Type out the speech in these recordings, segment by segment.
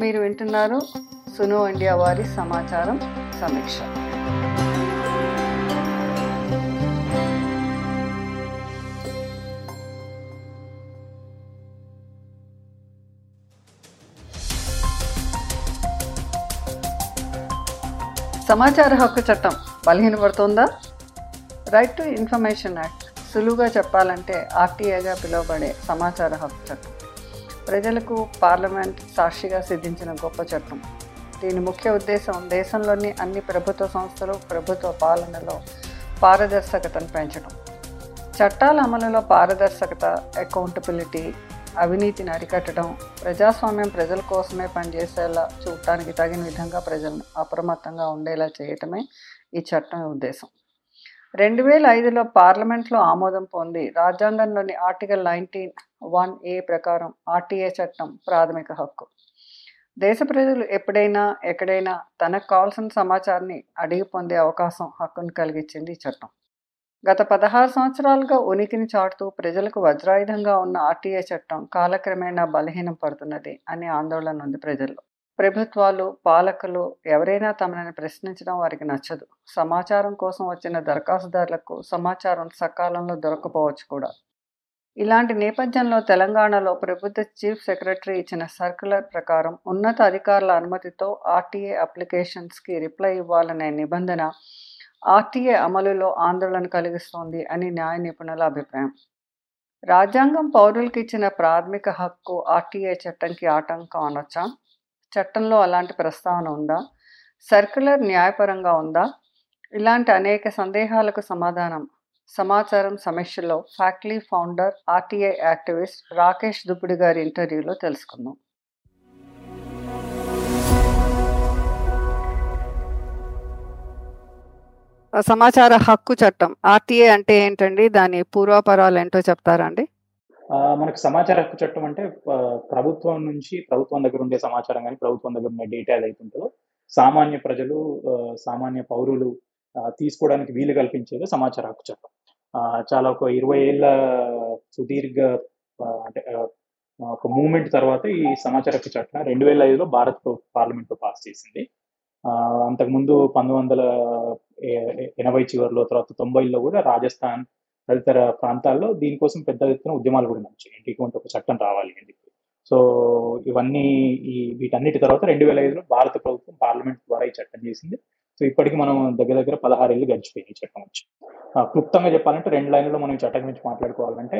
మీరు వింటున్నారు సునో ఇండియా వారి సమాచారం సమీక్ష. సమాచార హక్కు చట్టం బలహీనపడుతుందా? రైట్ టు ఇన్ఫర్మేషన్ యాక్ట్, సులువుగా చెప్పాలంటే ఆర్టీఐగా పిలువబడే సమాచార హక్కు చట్టం ప్రజలకు పార్లమెంట్ సాక్షిగా సిద్ధించిన గొప్ప చట్టం. దీని ముఖ్య ఉద్దేశం దేశంలోని అన్ని ప్రభుత్వ సంస్థలు ప్రభుత్వ పాలనలో పారదర్శకతను పెంచడం. చట్టాల అమలులో పారదర్శకత, అకౌంటబిలిటీ, అవినీతిని అరికట్టడం, ప్రజాస్వామ్యం ప్రజల కోసమే పనిచేసేలా చూడటానికి తగిన విధంగా ప్రజలను అప్రమత్తంగా ఉండేలా చేయటమే ఈ చట్టం ఉద్దేశం. 2005లో పార్లమెంట్లో ఆమోదం పొంది రాజ్యాంగంలోని ఆర్టికల్ 19(1)A ప్రకారం ఆర్టీఏ చట్టం ప్రాథమిక హక్కు. దేశ ప్రజలు ఎప్పుడైనా ఎక్కడైనా తనకు కావాల్సిన సమాచారాన్ని అడిగి పొందే అవకాశం హక్కును కలిగించింది ఈ చట్టం. గత 16 సంవత్సరాలుగా ఉనికిని చాటుతూ ప్రజలకు వజ్రాయుధంగా ఉన్న ఆర్టీఏ చట్టం కాలక్రమేణా బలహీనం పడుతున్నది అనే ఆందోళన ఉంది ప్రజల్లో. ప్రభుత్వాలు, పాలకులు ఎవరైనా తమని ప్రశ్నించడం వారికి నచ్చదు. సమాచారం కోసం వచ్చిన దరఖాస్తుదారులకు సమాచారం సకాలంలో దొరకపోవచ్చు కూడా. ఇలాంటి నేపథ్యంలో తెలంగాణలో ప్రభుత్వ చీఫ్ సెక్రటరీ ఇచ్చిన సర్క్యులర్ ప్రకారం ఉన్నత అధికారుల అనుమతితో ఆర్టీఏ అప్లికేషన్స్కి రిప్లై ఇవ్వాలనే నిబంధన ఆర్టీఏ అమలులో ఆందోళన కలిగిస్తోంది అని న్యాయ నిపుణుల అభిప్రాయం. రాజ్యాంగం పౌరులకు ఇచ్చిన ప్రాథమిక హక్కు ఆర్టీఏ చట్టంకి ఆటంకం అనొచ్చా? చట్టంలో అలాంటి ప్రస్తావన ఉందా? సర్క్యులర్ న్యాయపరంగా ఉందా? ఇలాంటి అనేక సందేహాలకు సమాధానం సమాచారం సమీక్షలో Factly founder, RTI activist Rakesh Dubbudu గారి ఇంటర్వ్యూలో తెలుసుకుందాం. సమాచార హక్కు చట్టం ఆర్టీఐ అంటే ఏంటండి? దాని పూర్వాపరాలు ఏంటో చెప్తారా అండి? మనకు సమాచార హక్కు చట్టం అంటే ప్రభుత్వం నుంచి, ప్రభుత్వం దగ్గర ఉండే సమాచారం కానీ ప్రభుత్వం దగ్గర ఉండే డేటా ఏదైతే ఉంటుందో సామాన్య ప్రజలు, సామాన్య పౌరులు తీసుకోవడానికి వీలు కల్పించేది సమాచార హక్కు చట్టం. చాలా ఒక 20 ఏళ్ళ సుదీర్ఘ అంటే ఒక మూమెంట్ తర్వాత ఈ సమాచార హక్కు చట్టం 2005లో భారత్ పార్లమెంట్లో పాస్ చేసింది. అంతకుముందు 1980 చివరిలో, తర్వాత 90లో కూడా రాజస్థాన్ తదితర ప్రాంతాల్లో దీనికోసం పెద్ద ఎత్తున ఉద్యమాలు కూడా నడిచాయి, ఇటువంటి ఒక చట్టం రావాలి అని చెప్పి. సో ఇవన్నీ వీటన్నిటి తర్వాత 2005లో భారత ప్రభుత్వం పార్లమెంట్ ద్వారా ఈ చట్టం చేసింది. సో ఇప్పటికి మనం దగ్గర 16 ఏళ్ళు గడిచిపోయింది ఈ చట్టం వచ్చి. క్లుప్తంగా చెప్పాలంటే 2 లైన్లలో మనం ఈ చట్టం గురించి మాట్లాడుకోవాలంటే,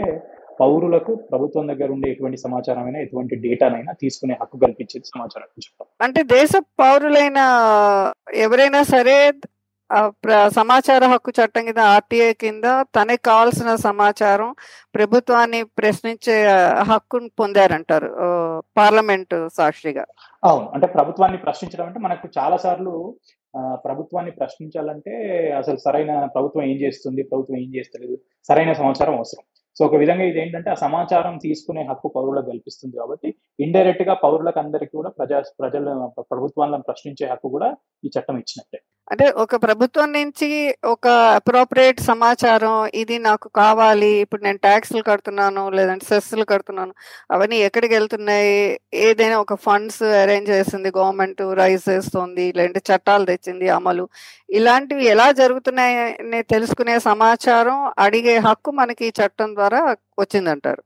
పౌరులకు ప్రభుత్వం దగ్గర ఉండే ఎటువంటి సమాచారమైనా, ఎటువంటి డేటానైనా తీసుకునే హక్కు కల్పించేది సమాచారం చట్టం. అంటే దేశ పౌరులైన ఎవరైనా సరే సమాచార హక్కు చట్టం కింద, ఆర్టీఐ కింద తనకు కావాల్సిన సమాచారం ప్రభుత్వాన్ని ప్రశ్నించే హక్కును పొందారంటారు పార్లమెంటు సాక్షిగా. అవును, అంటే ప్రభుత్వాన్ని ప్రశ్నించడం అంటే మనకు చాలా సార్లు ప్రభుత్వాన్ని ప్రశ్నించాలంటే అసలు సరైన ప్రభుత్వం ఏం చేస్తుంది, ప్రభుత్వం ఏం చేస్తలేదు, సరైన సమాచారం అవసరం. సో ఒక విధంగా ఇది ఏంటంటే ఆ సమాచారం తీసుకునే హక్కు పౌరులకు కల్పిస్తుంది. కాబట్టి ఇండైరెక్ట్ గా పౌరులకు అందరికీ కూడా ప్రజల ప్రభుత్వాలను ప్రశ్నించే హక్కు కూడా ఈ చట్టం ఇచ్చినట్టే. అంటే ఒక ప్రభుత్వం నుంచి ఒక అప్రోప్రియేట్ సమాచారం, ఇది నాకు కావాలి, ఇప్పుడు నేను ట్యాక్స్లు కడుతున్నాను, లేదంటే సెస్సులు కడుతున్నాను, అవన్నీ ఎక్కడికి వెళ్తున్నాయి, ఏదైనా ఒక ఫండ్స్ అరేంజ్ చేస్తుంది గవర్నమెంట్, రైజ్ చేస్తుంది, లేదంటే చట్టాలు తెచ్చింది, అమలు, ఇలాంటివి ఎలా జరుగుతున్నాయని తెలుసుకునే సమాచారం అడిగే హక్కు మనకి ఈ చట్టం ద్వారా వచ్చిందంటారు.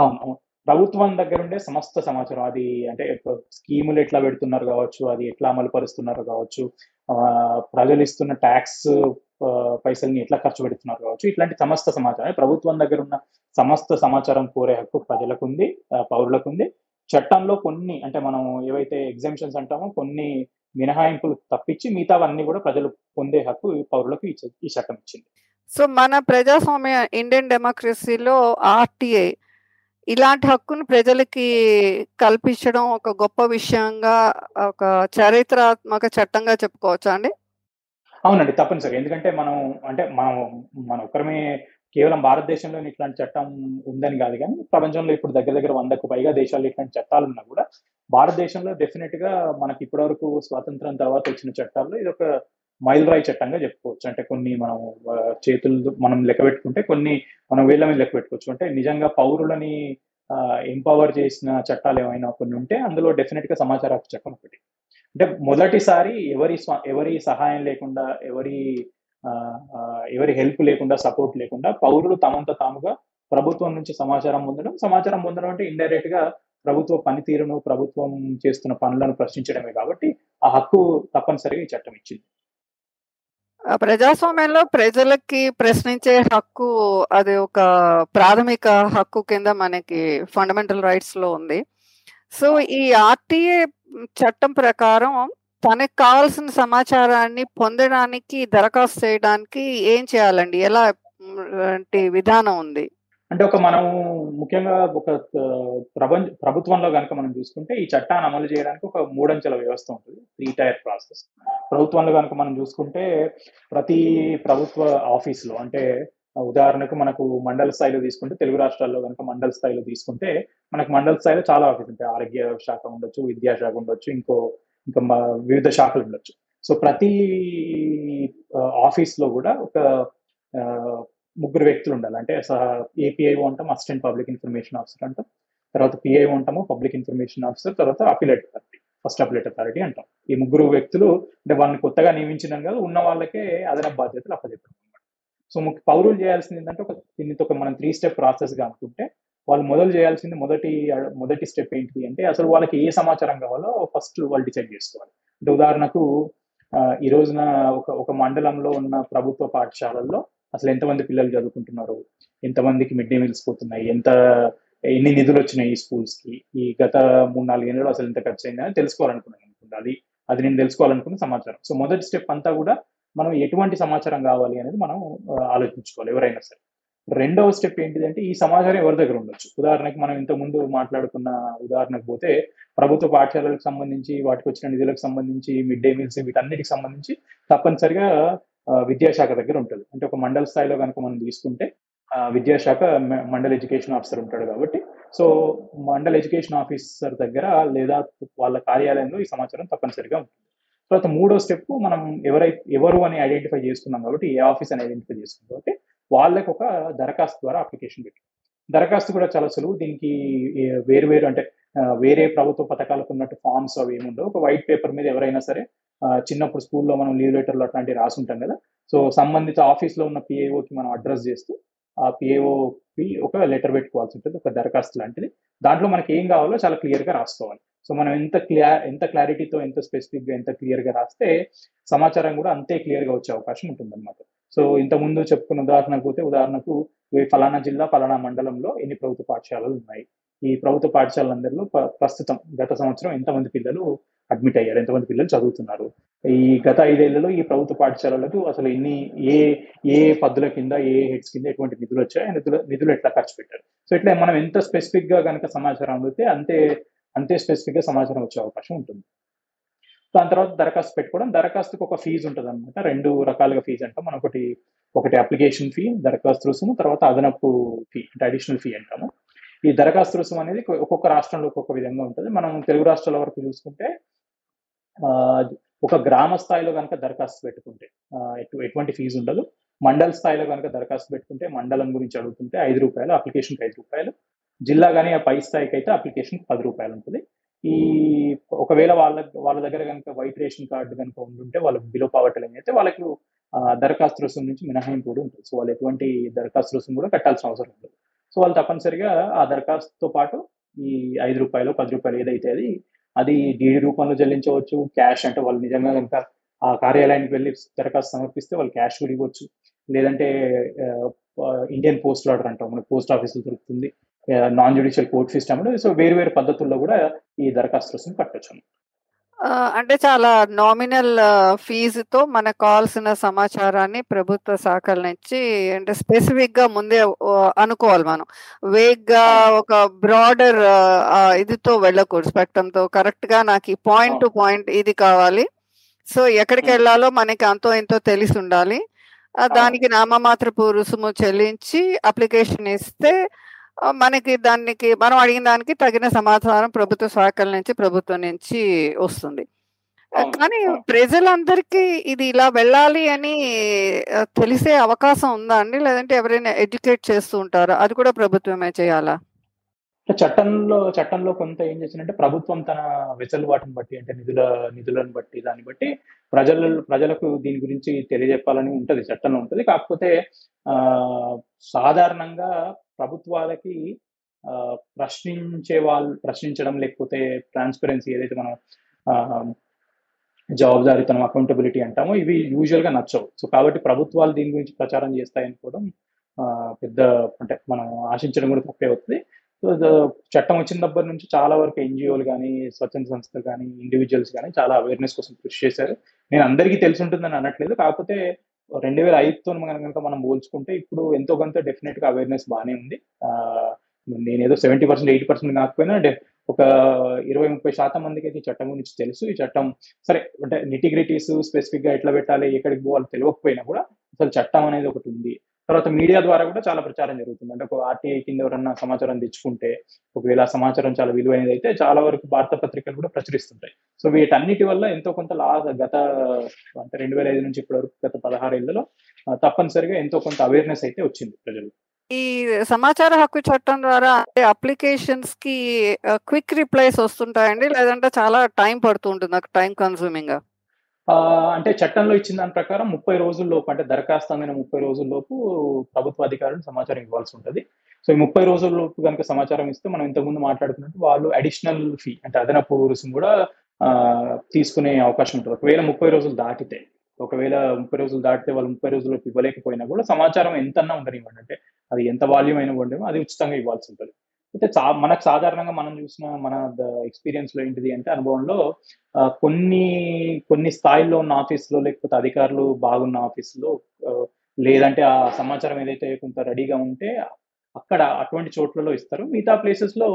అవును, ప్రభుత్వం దగ్గర ఉండే సమస్త సమాచారం, అది అంటే స్కీములు ఎట్లా పెడుతున్నారు కావచ్చు, అది ఎట్లా అమలు పరుస్తున్నారు కావచ్చు, ప్రజలు ఇస్తున్న ట్యాక్స్ పైసల్ని ఎట్లా ఖర్చు పెడుతున్నారు కావచ్చు, ఇట్లాంటి సమస్త సమాచారం, ప్రభుత్వం దగ్గర ఉన్న సమస్త సమాచారం కోరే హక్కు ప్రజలకు ఉంది, పౌరులకు ఉంది. చట్టంలో కొన్ని అంటే మనం ఏవైతే ఎగ్జెంప్షన్స్ అంటామో కొన్ని మినహాయింపులు తప్పించి మిగతావన్నీ కూడా ప్రజలు పొందే హక్కు పౌరులకు ఈ చట్టం ఇచ్చింది. సో మన ప్రజాస్వామ్య ఇండియన్ డెమోక్రసీలో ఆర్టీఐ ఇలాంటి హక్కును ప్రజలకి కల్పించడం ఒక గొప్ప విషయంగా, ఒక చరిత్రాత్మక చట్టంగా చెప్పుకోవచ్చా అండి? అవునండి, తప్పనిసరి. ఎందుకంటే మనం ఒకరమే కేవలం భారతదేశంలోని ఇట్లాంటి చట్టం ఉందని కాదు, కానీ ప్రపంచంలో ఇప్పుడు దగ్గర 100కు పైగా దేశాల్లో ఇట్లాంటి చట్టాలు ఉన్నా కూడా భారతదేశంలో డెఫినెట్ గా మనకి ఇప్పటి వరకు స్వాతంత్రం తర్వాత వచ్చిన చట్టాల్లో ఇది ఒక మైలురాయి చట్టంగా చెప్పుకోవచ్చు. అంటే కొన్ని మనం చేతులు మనం లెక్క పెట్టుకుంటే, కొన్ని మనం వేళ్ళ మీద లెక్క పెట్టుకోవచ్చు. అంటే నిజంగా పౌరులని ఎంపవర్ చేసిన చట్టాలు ఏమైనా కొన్ని ఉంటే అందులో డెఫినెట్గా సమాచార హక్కు చట్టం ఒకటి. అంటే మొదటిసారి ఎవరి సహాయం లేకుండా, ఎవరి హెల్ప్ లేకుండా, సపోర్ట్ లేకుండా పౌరులు తమంత తాముగా ప్రభుత్వం నుంచి సమాచారం పొందడం అంటే ఇండైరెక్ట్ గా ప్రభుత్వ పనితీరును, ప్రభుత్వం చేస్తున్న పనులను ప్రశ్నించడమే. కాబట్టి ఆ హక్కు తప్పనిసరిగా ఈ చట్టం ఇచ్చింది. ప్రజాస్వామ్యంలో ప్రజలకి ప్రశ్నించే హక్కు అది ఒక ప్రాథమిక హక్కు కింద మనకి ఫండమెంటల్ రైట్స్ లో ఉంది. సో ఈ ఆర్టీఏ చట్టం ప్రకారం తనకు కావాల్సిన సమాచారాన్ని పొందడానికి, దరఖాస్తు చేయడానికి ఏం చేయాలండి? ఎలాంటి విధానం ఉంది? అంటే మనము ముఖ్యంగా ఒక ప్రభుత్వంలో కనుక మనం చూసుకుంటే ఈ చట్టాన్ని అమలు చేయడానికి ఒక 3 అంచెల వ్యవస్థ ఉంటుంది, 3-tier ప్రాసెస్. ప్రభుత్వంలో కనుక మనం చూసుకుంటే ప్రతి ప్రభుత్వ ఆఫీసులో, అంటే ఉదాహరణకు మనకు మండల స్థాయిలో తీసుకుంటే, తెలుగు రాష్ట్రాల్లో కనుక మండల స్థాయిలో తీసుకుంటే మనకు మండల స్థాయిలో చాలా ఆఫీసులు ఉంటాయి. ఆరోగ్య శాఖ ఉండొచ్చు, విద్యాశాఖ ఉండొచ్చు, ఇంకా వివిధ శాఖలు ఉండొచ్చు. సో ప్రతి ఆఫీస్లో కూడా ఒక 3 వ్యక్తులు ఉండాలి. అంటే ఏపీఐఓ ఉంటాం, అసిస్టెంట్ పబ్లిక్ ఇన్ఫర్మేషన్ ఆఫీసర్ అంటాం, తర్వాత పిఐఓ ఉంటాము, పబ్లిక్ ఇన్ఫర్మేషన్ ఆఫీసర్, తర్వాత appellate authority, first appellate authority అంటాం. ఈ 3 వ్యక్తులు అంటే వాళ్ళని కొత్తగా నియమించిన కాదు, ఉన్న వాళ్ళకే అదనపు బాధ్యతలు అప్పచెప్పాం అనమాట. సో పౌరులు చేయాల్సింది ఏంటంటే దీనికి మనం 3-step ప్రాసెస్గా అనుకుంటే వాళ్ళు మొదటి స్టెప్ ఏంటిది అంటే అసలు వాళ్ళకి ఏ సమాచారం కావాలో ఫస్ట్ వాళ్ళు డిసైడ్ చేసుకోవాలి. అంటే ఉదాహరణకు ఈ రోజున ఒక మండలంలో ఉన్న ప్రభుత్వ పాఠశాలల్లో అసలు ఎంతమంది పిల్లలు చదువుకుంటున్నారు, ఎంతమందికి మిడ్ డే మీల్స్ పోతున్నాయి, ఎన్ని నిధులు వచ్చినాయి ఈ స్కూల్స్కి, ఈ గత 3-4 ఏళ్ళలో అసలు ఎంత ఖర్చు అయింది అని అది నేను తెలుసుకోవాలనుకున్న సమాచారం. సో మొదటి స్టెప్ అంతా కూడా మనం ఎటువంటి సమాచారం కావాలి అనేది మనం ఆలోచించుకోవాలి ఎవరైనా సరే. రెండవ స్టెప్ ఏంటిదంటే ఈ సమాచారం ఎవరి దగ్గర ఉండొచ్చు. ఉదాహరణకి మనం ఇంతకుముందు మాట్లాడుకున్న ఉదాహరణకు పోతే ప్రభుత్వ పాఠశాలలకు సంబంధించి, వాటికి వచ్చిన నిధులకు సంబంధించి, మిడ్ డే మీల్స్, వీటన్నిటికి సంబంధించి తప్పనిసరిగా విద్యాశాఖ దగ్గర ఉంటుంది. అంటే ఒక మండల స్థాయిలో కనుక మనం తీసుకుంటే విద్యాశాఖ మండల్ ఎడ్యుకేషన్ ఆఫీసర్ ఉంటాడు కాబట్టి సో మండల్ ఎడ్యుకేషన్ ఆఫీసర్ దగ్గర లేదా వాళ్ళ కార్యాలయంలో ఈ సమాచారం తప్పనిసరిగా ఉంటుంది. తర్వాత మూడో స్టెప్ మనం ఎవరు అని ఐడెంటిఫై చేసుకున్నాం కాబట్టి, ఏ ఆఫీస్ అని ఐడెంటిఫై చేసుకున్నాం కాబట్టి వాళ్ళకి ఒక దరఖాస్తు ద్వారా అప్లికేషన్ పెట్టి, దరఖాస్తు కూడా చాలా సులువు. దీనికి వేరు అంటే వేరే ప్రభుత్వ పథకాలకు ఉన్నట్టు ఫామ్స్ అవి ఏముండవు. ఒక వైట్ పేపర్ మీద ఎవరైనా సరే చిన్నప్పుడు స్కూల్లో మనం లీవ్ లెటర్లు అట్లాంటివి రాసి ఉంటాం కదా, సో సంబంధిత ఆఫీస్లో ఉన్న పిఏఓకి మనం అడ్రస్ చేస్తూ ఆ పిఏఓకి ఒక లెటర్ పెట్టుకోవాల్సి ఉంటుంది, ఒక దరఖాస్తు లాంటిది. దాంట్లో మనకి ఏం కావాలో చాలా క్లియర్గా రాసుకోవాలి. సో మనం ఎంత క్లారిటీతో, ఎంత స్పెసిఫిక్గా, ఎంత క్లియర్గా రాస్తే సమాచారం కూడా అంతే క్లియర్గా వచ్చే అవకాశం ఉంటుంది అనమాట. సో ఇంతకుముందు చెప్పుకున్న ఉదాహరణకు ఫలానా జిల్లా, ఫలానా మండలంలో ఎన్ని ప్రభుత్వ పాఠశాలలు ఉన్నాయి, ఈ ప్రభుత్వ పాఠశాలలందరిలో ప్రస్తుతం గత సంవత్సరం ఎంతమంది పిల్లలు అడ్మిట్ అయ్యారు, ఎంతమంది పిల్లలు చదువుతున్నారు, ఈ గత 5 ఏళ్లలో ఈ ప్రభుత్వ పాఠశాలలకు అసలు ఏ పద్ధతుల కింద, ఏ హెడ్స్ కింద ఎటువంటి నిధులు వచ్చాయి, నిధులు ఎట్లా ఖర్చు పెట్టారు. సో ఇట్లా మనం ఎంత స్పెసిఫిక్గా కనుక సమాచారం అందితే అంతే స్పెసిఫిక్గా సమాచారం వచ్చే అవకాశం ఉంటుంది. దాని తర్వాత దరఖాస్తు పెట్టుకోవడం. దరఖాస్తుకు ఒక ఫీజు ఉంటుంది అనమాట. 2 రకాలుగా ఫీజు అంటాం మనం. ఒకటి అప్లికేషన్ ఫీ, దరఖాస్తు రుసుము, తర్వాత అదనపు ఫీ అంటే అడిషనల్ ఫీ అంటాము. ఈ దరఖాస్తు రుసుము అనేది ఒక్కొక్క రాష్ట్రంలో ఒక్కొక్క విధంగా ఉంటుంది. మనం తెలుగు రాష్ట్రాల వరకు చూసుకుంటే ఒక గ్రామ స్థాయిలో కనుక దరఖాస్తు పెట్టుకుంటే ఎటువంటి ఫీజు ఉండదు. మండల స్థాయిలో కనుక దరఖాస్తు పెట్టుకుంటే మండలం గురించి అడుగుతుంటే ₹5, అప్లికేషన్కి ₹5. జిల్లా కానీ ఆ పై స్థాయికి అయితే అప్లికేషన్కి ₹10 ఉంటుంది. ఈ ఒకవేళ వాళ్ళ దగ్గర కనుక వైట్ రేషన్ కార్డు కనుక ఉంటుంటే, వాళ్ళు బిలో పావర్టీ లైన్ అయితే వాళ్ళకు దరఖాస్తు రుసుము నుంచి మినహాయింపు కూడా ఉంటుంది. సో వాళ్ళు ఎటువంటి దరఖాస్తు రుసుము కూడా కట్టాల్సిన అవసరం ఉంటుంది. సో వాళ్ళు తప్పనిసరిగా ఆ దరఖాస్తుతో పాటు ఈ ₹5, ₹10 ఏదైతే అది డీడీ రూపంలో చెల్లించవచ్చు. క్యాష్ అంటే వాళ్ళు నిజంగా కనుక ఆ కార్యాలయానికి వెళ్ళి దరఖాస్తు సమర్పిస్తే వాళ్ళు క్యాష్ కూడా ఇవ్వచ్చు. లేదంటే ఇండియన్ పోస్ట్ ఆర్డర్ అంటాం, మనకు పోస్ట్ ఆఫీసులు దొరుకుతుంది, non judicial court system. So వేరు పద్ధతుల్లో కూడా ఈ దరఖాస్తు రుసుము కట్టొచ్చు. అంటే చాలా నామినల్ ఫీజుతో మనకు కావాల్సిన సమాచారాన్ని ప్రభుత్వ శాఖల నుంచి అంటే స్పెసిఫిక్ గా ముందే అనుకోవాలి. మనం వేగ్ గా ఒక బ్రాడర్ ఇదితో వెళ్ళకూడదు, స్పెక్ట్రంతో. కరెక్ట్ గా నాకు ఈ పాయింట్ టు పాయింట్ ఇది కావాలి, సో ఎక్కడికి వెళ్ళాలో మనకి అంతో ఎంతో తెలిసి ఉండాలి. దానికి నామమాత్రపు రుసుము చెల్లించి అప్లికేషన్ ఇస్తే మనకి దానికి మనం అడిగిన దానికి తగిన సమాచారం ప్రభుత్వ శాఖల నుంచి వస్తుంది. కానీ ప్రజలందరికీ ఇది ఇలా వెళ్ళాలి అని తెలిసే అవకాశం ఉందా అండి? లేదంటే ఎవరైనా ఎడ్యుకేట్ చేస్తూ ఉంటారా? అది కూడా ప్రభుత్వమే చేయాలా? చట్టంలో కొంత ఏం చేసిందంటే ప్రభుత్వం తన వెసులుబాటును బట్టి, అంటే నిధులను బట్టి, దాన్ని బట్టి ప్రజలకు దీని గురించి తెలియజెప్పాలని ఉంటుంది, చట్టంలో ఉంటుంది. కాకపోతే సాధారణంగా ప్రభుత్వాలకి ప్రశ్నించడం లేకపోతే ట్రాన్స్పరెన్సీ ఏదైతే మనం జవాబుదారీతనం, అకౌంటబిలిటీ అంటామో, ఇవి యూజువల్గా నచ్చవు. సో కాబట్టి ప్రభుత్వాలు దీని గురించి ప్రచారం చేస్తాయనుకోవడం పెద్ద అంటే మనం ఆశించడం కూడా తప్పే అవుతుంది. చట్టం వచ్చిన దగ్గర నుంచి చాలా వరకు ఎన్జిఓలు కానీ, స్వచ్ఛంద సంస్థలు కానీ, ఇండివిజువల్స్ కానీ చాలా అవేర్నెస్ కోసం కృషి చేశారు. నేను అందరికీ తెలిసి ఉంటుందని అనట్లేదు, కాకపోతే 2005తో కనుక మనం పోల్చుకుంటే ఇప్పుడు ఎంతో కొంత డెఫినెట్గా అవేర్నెస్ బాగానే ఉంది. నేనేదో 70%, 80% కాకపోయినా ఒక 20-30% మందికి అయితే ఈ చట్టం గురించి తెలుసు. ఈ చట్టం సరే అంటే నిటిగ్రిటీస్ స్పెసిఫిక్గా ఎట్లా పెట్టాలి, ఎక్కడికి పోవాలి తెలియకపోయినా కూడా అసలు చట్టం అనేది ఒకటి ఉంది. తర్వాత మీడియా ద్వారా కూడా చాలా ప్రచారం జరుగుతుంది. అంటే ఒక ఆర్టీఐ కింద ఎవరన్నా సమాచారం తెచ్చుకుంటే, ఒకవేళ సమాచారం చాలా విలువైనది అయితే చాలా వరకు వార్తాపత్రికలు కూడా ప్రచురిస్తుంటాయి. సో వీటన్నిటి వల్ల ఎంతో కొంత గత అంటే 2005 నుంచి ఇప్పటివరకు గత 16 ఏళ్లలో తప్పనిసరిగా ఎంతో కొంత అవేర్నెస్ అయితే వచ్చింది ప్రజలు. ఈ సమాచార హక్కు చట్టం ద్వారా అప్లికేషన్స్ కి క్విక్ రిప్లైస్ వస్తుంటాయండి, లేదంటే చాలా టైం పడుతూ ఉంటుంది, టైం కన్స్యూమింగ్. అంటే చట్టంలో ఇచ్చిన దాని ప్రకారం 30 రోజుల్లోపు, అంటే దరఖాస్తు అందిన 30 రోజుల్లోపు ప్రభుత్వ అధికారులు సమాచారం ఇవ్వాల్సి ఉంటుంది. సో ఈ 30 రోజుల్లోపు కనుక సమాచారం ఇస్తే మనం ఇంతకుముందు మాట్లాడుకున్నట్టు వాళ్ళు అడిషనల్ ఫీ అంటే అదనపు రుసుము కూడా తీసుకునే అవకాశం ఉంటుంది. ఒకవేళ 30 రోజులు దాటితే వాళ్ళు 30 రోజుల్లోపు ఇవ్వలేకపోయినా కూడా సమాచారం ఎంతన్నా ఉండనివ్వండి, అంటే అది ఎంత వాల్యూమ్ అయినా ఉండేమో, అది ఉచితంగా ఇవ్వాల్సి ఉంటుంది. అయితే మనకు సాధారణంగా మనం చూసిన మన ఎక్స్పీరియన్స్లో ఏంటిది అంటే, అనుభవంలో కొన్ని స్థాయిల్లో ఉన్న ఆఫీస్లో లేకపోతే అధికారులు బాగున్న ఆఫీసులో లేదంటే ఆ సమాచారం ఏదైతే కొంత రెడీగా ఉంటే అక్కడ అటువంటి చోట్లలో ఇస్తారు. మిగతా ప్లేసెస్లో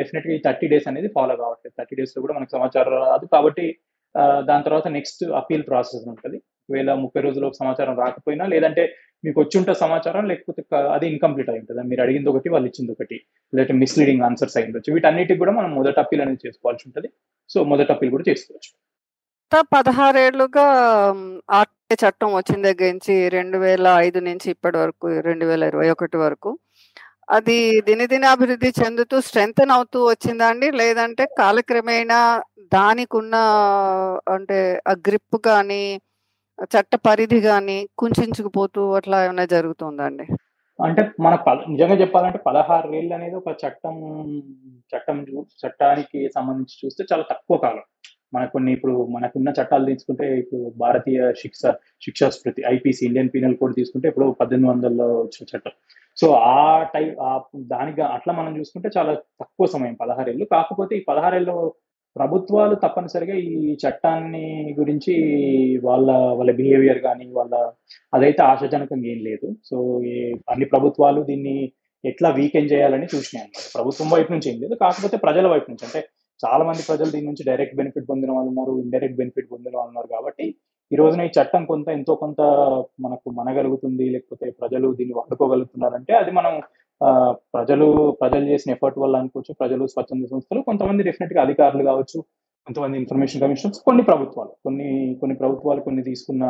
డెఫినెట్గా ఈ 30 డేస్ అనేది ఫాలో కావట్లేదు. 30 డేస్లో కూడా మనకు సమాచారం రాదు. కాబట్టి దాని తర్వాత నెక్స్ట్ అపీల్ ప్రాసెస్ ఉంటుంది. ఒకవేళ 30 రోజుల్లోపు సమాచారం రాకపోయినా, లేదంటే మీకు వచ్చి ఉంటే సమాచారం, లేకపోతే అది ఇన్కంప్లీట్ అయి ఉంటుంది, మీరు అడిగింది ఒకటి వాళ్ళు ఇచ్చింది ఒకటి, లేదంటే మిస్లీడింగ్ ఆన్సర్స్ అయి ఉండొచ్చు. వీటన్నిటికి కూడా మనం మొదటి అప్పీల్ అనేది చేసుకోవాల్సి ఉంటుంది. సో మొదటి అప్పీల్ కూడా చేసుకోవచ్చు. 16 ఏళ్లుగా ఆర్టీఐ చట్టం వచ్చిన దగ్గర నుంచి 2005 నుంచి ఇప్పటి వరకు 2021 వరకు అది దినదినాభివృద్ధి చెందుతూ స్ట్రెంగ్తన్ అవుతూ వచ్చిందండి, లేదంటే కాలక్రమేణా దానికి ఉన్న అంటే ఆ గ్రిప్ కానీ చట్ట పరిధి కానీ కుంచుకుపోతూ అట్లా ఏమైనా జరుగుతుందండి? అంటే మన నిజంగా చెప్పాలంటే 16 ఏళ్ళు అనేది ఒక చట్టానికి సంబంధించి చూస్తే చాలా తక్కువ కాలం. మనకున్న చట్టాలు తీసుకుంటే, ఇప్పుడు భారతీయ శిక్షా స్మృతి IPC, ఇండియన్ పీనల్ కోడ్ తీసుకుంటే ఇప్పుడు 1800లో వచ్చిన చట్టం. సో ఆ టైప్ దానికి అట్లా మనం చూసుకుంటే చాలా తక్కువ సమయం 16 ఏళ్ళు. కాకపోతే ఈ 16 ఏళ్ళలో ప్రభుత్వాలు తప్పనిసరిగా ఈ చట్టాన్ని గురించి వాళ్ళ బిహేవియర్ కానీ అదైతే ఆశాజనకంగా ఏం లేదు. సో అన్ని ప్రభుత్వాలు దీన్ని ఎట్లా వీకెన్ చేయాలని చూసినాయి అన్నమాట. ప్రభుత్వం వైపు నుంచి ఏం లేదు, కాకపోతే ప్రజల వైపు నుంచి. అంటే చాలా మంది ప్రజలు దీని నుంచి డైరెక్ట్ బెనిఫిట్ పొందిన వాళ్ళు ఉన్నారు, ఇండైరెక్ట్ బెనిఫిట్ పొందిన వాళ్ళు ఉన్నారు. కాబట్టి ఈ రోజున ఈ చట్టం ఎంతో కొంత మనకు మనగలుగుతుంది, లేకపోతే ప్రజలు దీన్ని వాడుకోగలుగుతున్నారంటే అది మనం ప్రజలు చేసిన ఎఫర్ట్ వల్ల అనుకోవచ్చు. ప్రజలు, స్వచ్ఛంద సంస్థలు, కొంతమంది డెఫినెట్గా అధికారులు కావచ్చు, కొంతమంది ఇన్ఫర్మేషన్ కమిషనర్స్, కొన్ని ప్రభుత్వాలు కొన్ని తీసుకున్న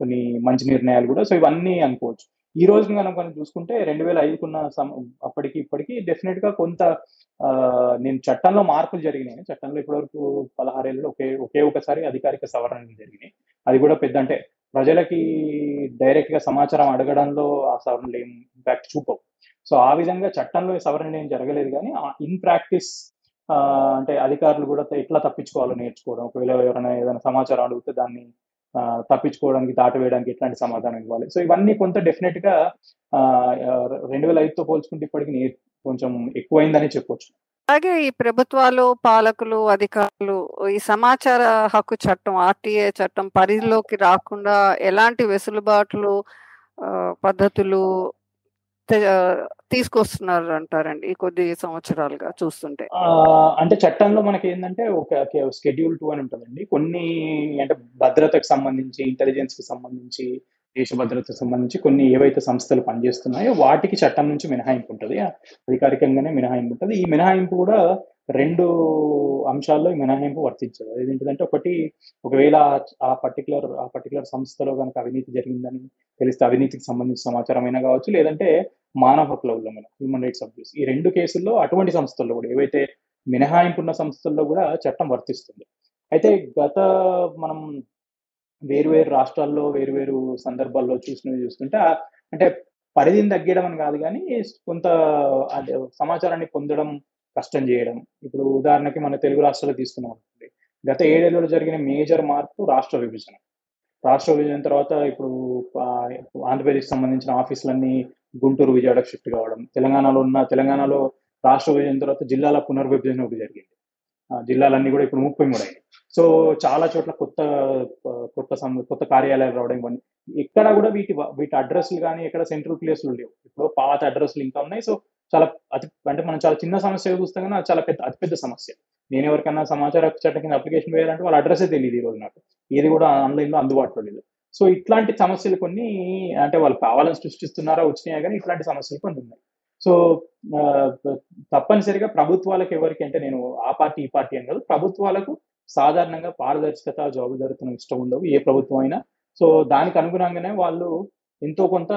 కొన్ని మంచి నిర్ణయాలు కూడా. సో ఇవన్నీ అనుకోవచ్చు. ఈ రోజున మనం చూసుకుంటే 2005 అప్పటికి ఇప్పటికి డెఫినెట్ గా కొంత నేను చట్టంలో మార్పులు జరిగినాయి. చట్టంలో ఇప్పటివరకు 16 ఏళ్ళలో ఒకే ఒకసారి అధికారిక సవరణలు జరిగినాయి. అది కూడా పెద్ద అంటే ప్రజలకి డైరెక్ట్ గా సమాచారం అడగడంలో ఆ సవరణలు ఏం ఇంపాక్ట్ చూపవు. సో ఆ విధంగా చట్టంలో సవరణ ఏం జరగలేదు. కానీ ఇన్ ప్రాక్టీస్ అంటే అధికారులు కూడా ఎట్లా తప్పించుకోవాలో నేర్చుకోవడం, ఒకవేళ ఏదైనా సమాచారం అడిగితే దాన్ని తప్పించుకోవడానికి, దాటవేయడానికి ఎట్లాంటి సమాధానం ఇవ్వాలి. సో ఇవన్నీ కొంత డెఫినెట్ గా 2005తో పోల్చుకుంటే ఇప్పటికి కొంచెం ఎక్కువైందని చెప్పొచ్చు. అలాగే ఈ ప్రభుత్వాలు, పాలకులు, అధికారులు ఈ సమాచార హక్కు చట్టం, ఆర్టీఐ చట్టం పరిధిలోకి రాకుండా ఎలాంటి వెసులుబాట్లు, పద్ధతులు తీసుకొస్తున్నారు అంటారండి ఈ కొద్ది సంవత్సరాలుగా చూస్తుంటే? అంటే చట్టంలో మనకి ఏంటంటే ఒక షెడ్యూల్ 2 అని ఉంటుందండి. కొన్ని అంటే భద్రతకు సంబంధించి, ఇంటెలిజెన్స్ కి సంబంధించి, దేశ భద్రతకు సంబంధించి కొన్ని ఏవైతే సంస్థలు పనిచేస్తున్నాయో వాటికి చట్టం నుంచి మినహాయింపు ఉంటుంది, అధికారికంగానే మినహాయింపు ఉంటుంది. ఈ మినహాయింపు కూడా రెండు అంశాల్లో మినహాయింపు వర్తించదు. ఏదేంటిదంటే, ఒకటి ఒకవేళ ఆ పర్టికులర్ సంస్థలో కనుక అవినీతి జరిగిందని తెలిస్తే అవినీతికి సంబంధించిన సమాచారం అయినా కావచ్చు, లేదంటే మానవ హక్కుల ఉల్లంఘన, హ్యూమన్ రైట్స్ అబ్యూస్. ఈ రెండు కేసుల్లో అటువంటి సంస్థల్లో కూడా, ఏవైతే మినహాయింపు ఉన్న సంస్థల్లో కూడా చట్టం వర్తిస్తుంది. అయితే మనం వేరువేరు రాష్ట్రాల్లో వేరువేరు సందర్భాల్లో చూస్తుంటే, అంటే పరిధిని తగ్గడం అని కాదు, కానీ కొంత సమాచారాన్ని పొందడం కష్టం చేయడం. ఇప్పుడు ఉదాహరణకి మన తెలుగు రాష్ట్రాలు తీసుకున్నాం అనుకోండి, గత 7 ఏళ్లలో జరిగిన మేజర్ మార్పు రాష్ట్ర విభజన తర్వాత ఇప్పుడు ఆంధ్రప్రదేశ్కి సంబంధించిన ఆఫీసులన్నీ గుంటూరు, విజయవాడకు షిఫ్ట్ కావడం, తెలంగాణలో రాష్ట్ర విభజన తర్వాత జిల్లాల పునర్విభజన ఒకటి జరిగింది. జిల్లాలన్నీ కూడా ఇప్పుడు 33 అయ్యాయి. సో చాలా చోట్ల కొత్త కార్యాలయాలు రావడం, ఇవన్నీ ఎక్కడ కూడా వీటి అడ్రస్లు కానీ ఎక్కడ సెంట్రల్ ప్లేస్లు లేవు. ఇప్పుడు పాత అడ్రస్లు ఇంకా ఉన్నాయి. సో మనం చాలా చిన్న సమస్య చూస్తాం, కానీ చాలా అతిపెద్ద సమస్య. నేను ఎవరికైనా సమాచార హక్కు చట్టం కింద అప్లికేషన్ వేయాలంటే వాళ్ళ అడ్రస్సే తెలియదు ఈ రోజు నాకు. ఏది కూడా ఆన్లైన్లో అందుబాటులో లేదు. సో ఇట్లాంటి సమస్యలు కొన్ని, అంటే వాళ్ళు కావాలని సృష్టిస్తున్నారా వచ్చినాయా, కానీ ఇట్లాంటి సమస్యలు కొన్ని ఉన్నాయి. సో తప్పనిసరిగా ప్రభుత్వాలకు, ఎవరికి అంటే నేను ఆ పార్టీ ఈ పార్టీ అని కాదు, ప్రభుత్వాలకు సాధారణంగా పారదర్శకత, జవాబుదారితనం ఇష్టం ఉండవు ఏ ప్రభుత్వం అయినా. సో దానికి అనుగుణంగానే వాళ్ళు ఎంతో కొంత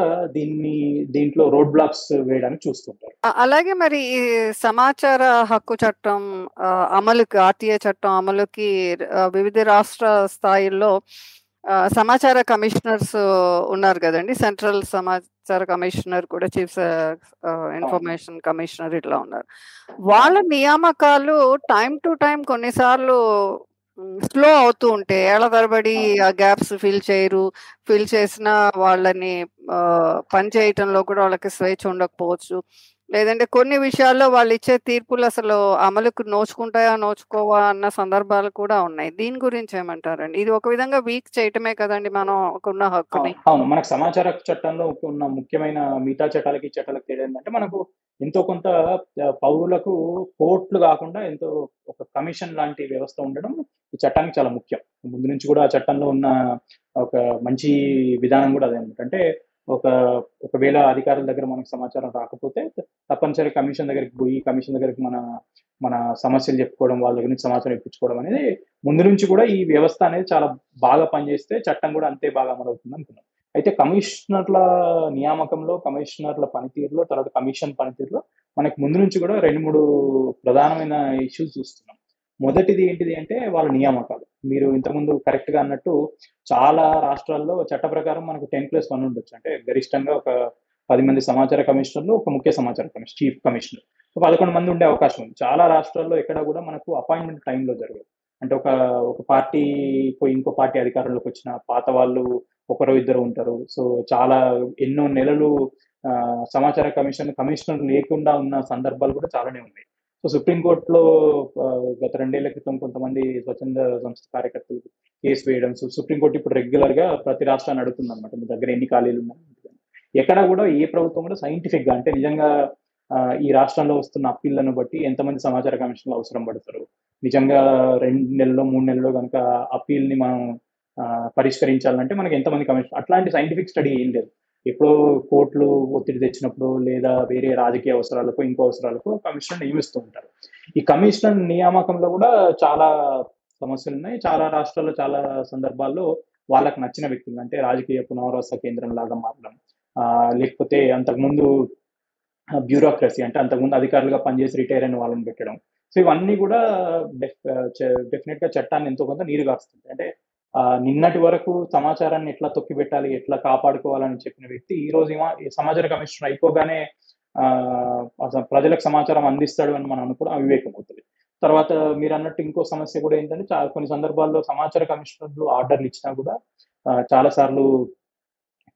దీంట్లో రోడ్ బ్లాక్స్ వేయడానికి చూస్తుంటారు. అలాగే మరి ఈ సమాచార హక్కు చట్టం అమలుకి, ఆర్టీఐ చట్టం అమలుకి వివిధ రాష్ట్ర స్థాయిల్లో సమాచార కమిషనర్స్ ఉన్నారు కదండి. సెంట్రల్ సమాచార కమిషనర్ కూడా, చీఫ్ ఇన్ఫర్మేషన్ కమిషనర్ ఇట్లా ఉన్నారు. వాళ్ళ నియామకాలు టైం టు టైం కొన్నిసార్లు స్లో అవుతూ ఉంటే, ఏళ్ల తరబడి ఆ గ్యాప్స్ ఫిల్ చేసిన వాళ్ళని పని చేయటంలో కూడా వాళ్ళకి స్వేచ్ఛ ఉండకపోవచ్చు. లేదంటే కొన్ని విషయాల్లో వాళ్ళు ఇచ్చే తీర్పులు అసలు అమలుకు నోచుకోవా అన్న సందర్భాలు కూడా ఉన్నాయి. దీని గురించి ఏమంటారండి? ఇది ఒక విధంగా వీక్ చేయటమే కదండి మనం ఉన్న హక్కుని. అవును, మనకు సమాచార చట్టంలో ఉన్న ముఖ్యమైన మిగతా చట్టాలకు తేడా ఏంటంటే, మనకు ఎంతో కొంత పౌరులకు కోర్టులు కాకుండా ఎంతో ఒక కమిషన్ లాంటి వ్యవస్థ ఉండడం ఈ చట్టానికి చాలా ముఖ్యం. ముందు నుంచి కూడా ఆ చట్టంలో ఉన్న ఒక మంచి విధానం కూడా అదేనమాట. అంటే ఒకవేళ అధికారుల దగ్గర మనకు సమాచారం రాకపోతే తప్పనిసరిగా కమిషన్ దగ్గరికి మన సమస్యలు చెప్పుకోవడం, వాళ్ళ దగ్గర నుంచి సమాచారం ఇప్పించుకోవడం అనేది ముందు నుంచి కూడా ఈ వ్యవస్థ అనేది చాలా బాగా పనిచేస్తే చట్టం కూడా అంతే బాగా అమలవుతుంది అనుకున్నాం. అయితే కమిషనర్ల నియామకంలో, కమిషనర్ల పనితీరులో, తర్వాత కమిషన్ పనితీరులో మనకి ముందు నుంచి కూడా 2-3 ప్రధానమైన ఇష్యూస్ చూస్తున్నాం. మొదటిది ఏంటిది అంటే, వాళ్ళ నియామకాలు. మీరు ఇంతకుముందు కరెక్ట్గా అన్నట్టు చాలా రాష్ట్రాల్లో చట్ట ప్రకారం మనకు 10+1 ఉండొచ్చు. అంటే గరిష్టంగా ఒక 10 మంది సమాచార కమిషనర్లు, ఒక ముఖ్య సమాచార కమిషనర్, చీఫ్ కమిషనర్, 11 మంది ఉండే అవకాశం ఉంది. చాలా రాష్ట్రాల్లో ఎక్కడ కూడా మనకు అపాయింట్మెంట్ టైంలో జరగదు. అంటే ఒక పార్టీ పోయి ఇంకో పార్టీ అధికారంలోకి వచ్చిన పాత వాళ్ళు ఒకరు ఇద్దరు ఉంటారు. సో చాలా ఎన్నో నెలలు సమాచార కమిషనర్ లేకుండా ఉన్న సందర్భాలు కూడా చాలానే ఉన్నాయి. సో సుప్రీంకోర్టులో గత 2 ఏళ్ల క్రితం కొంతమంది స్వచ్ఛంద సంస్థ కార్యకర్తలు కేసు వేయడం. సో సుప్రీంకోర్టు ఇప్పుడు రెగ్యులర్ గా ప్రతి రాష్ట్రాన్ని అడుగుతుంది అనమాట, మీ దగ్గర ఎన్ని ఖాళీలు ఉన్నాయి. ఎక్కడ కూడా ఏ ప్రభుత్వం కూడా సైంటిఫిక్ గా, అంటే నిజంగా ఈ రాష్ట్రంలో వస్తున్న అప్పీళ్లను బట్టి ఎంతమంది సమాచార కమిషన్లు అవసరం పడతారు, నిజంగా 2 నెలల్లో 3 నెలల్లో కనుక అప్పీల్ని మనం పరిష్కరించాలంటే మనకి ఎంతమంది కమిషన్, అట్లాంటి సైంటిఫిక్ స్టడీ ఏం లేదు. ఎప్పుడో కోర్టులు ఒత్తిడి తెచ్చినప్పుడు లేదా వేరే రాజకీయ అవసరాలకు, ఇంకో అవసరాలకు కమిషనర్ నియమిస్తూ ఉంటారు. ఈ కమిషనర్ నియామకంలో కూడా చాలా సమస్యలు ఉన్నాయి. చాలా రాష్ట్రాల్లో చాలా సందర్భాల్లో వాళ్ళకు నచ్చిన వ్యక్తులు, అంటే రాజకీయ పునరావాస కేంద్రం లాగా మారడం, లేకపోతే అంతకుముందు బ్యూరోక్రసీ, అంటే అంతకుముందు అధికారులుగా పనిచేసి రిటైర్ అయిన వాళ్ళని పెట్టడం. సో ఇవన్నీ కూడా డెఫినెట్గా చట్టాన్ని ఎంతో కొంత నీరు కాస్తుంది. అంటే నిన్నటి వరకు సమాచారాన్ని ఎట్లా తొక్కి పెట్టాలి, ఎట్లా కాపాడుకోవాలని చెప్పిన వ్యక్తి ఈ రోజు సమాచార కమిషనర్ అయిపోగానే ప్రజలకు సమాచారం అందిస్తాడు అని మనం అనుకోవడం అవివేకం అవుతుంది. తర్వాత మీరు అన్నట్టు ఇంకో సమస్య కూడా ఏంటంటే, కొన్ని సందర్భాల్లో సమాచార కమిషనర్లు ఆర్డర్లు ఇచ్చినా కూడా చాలాసార్లు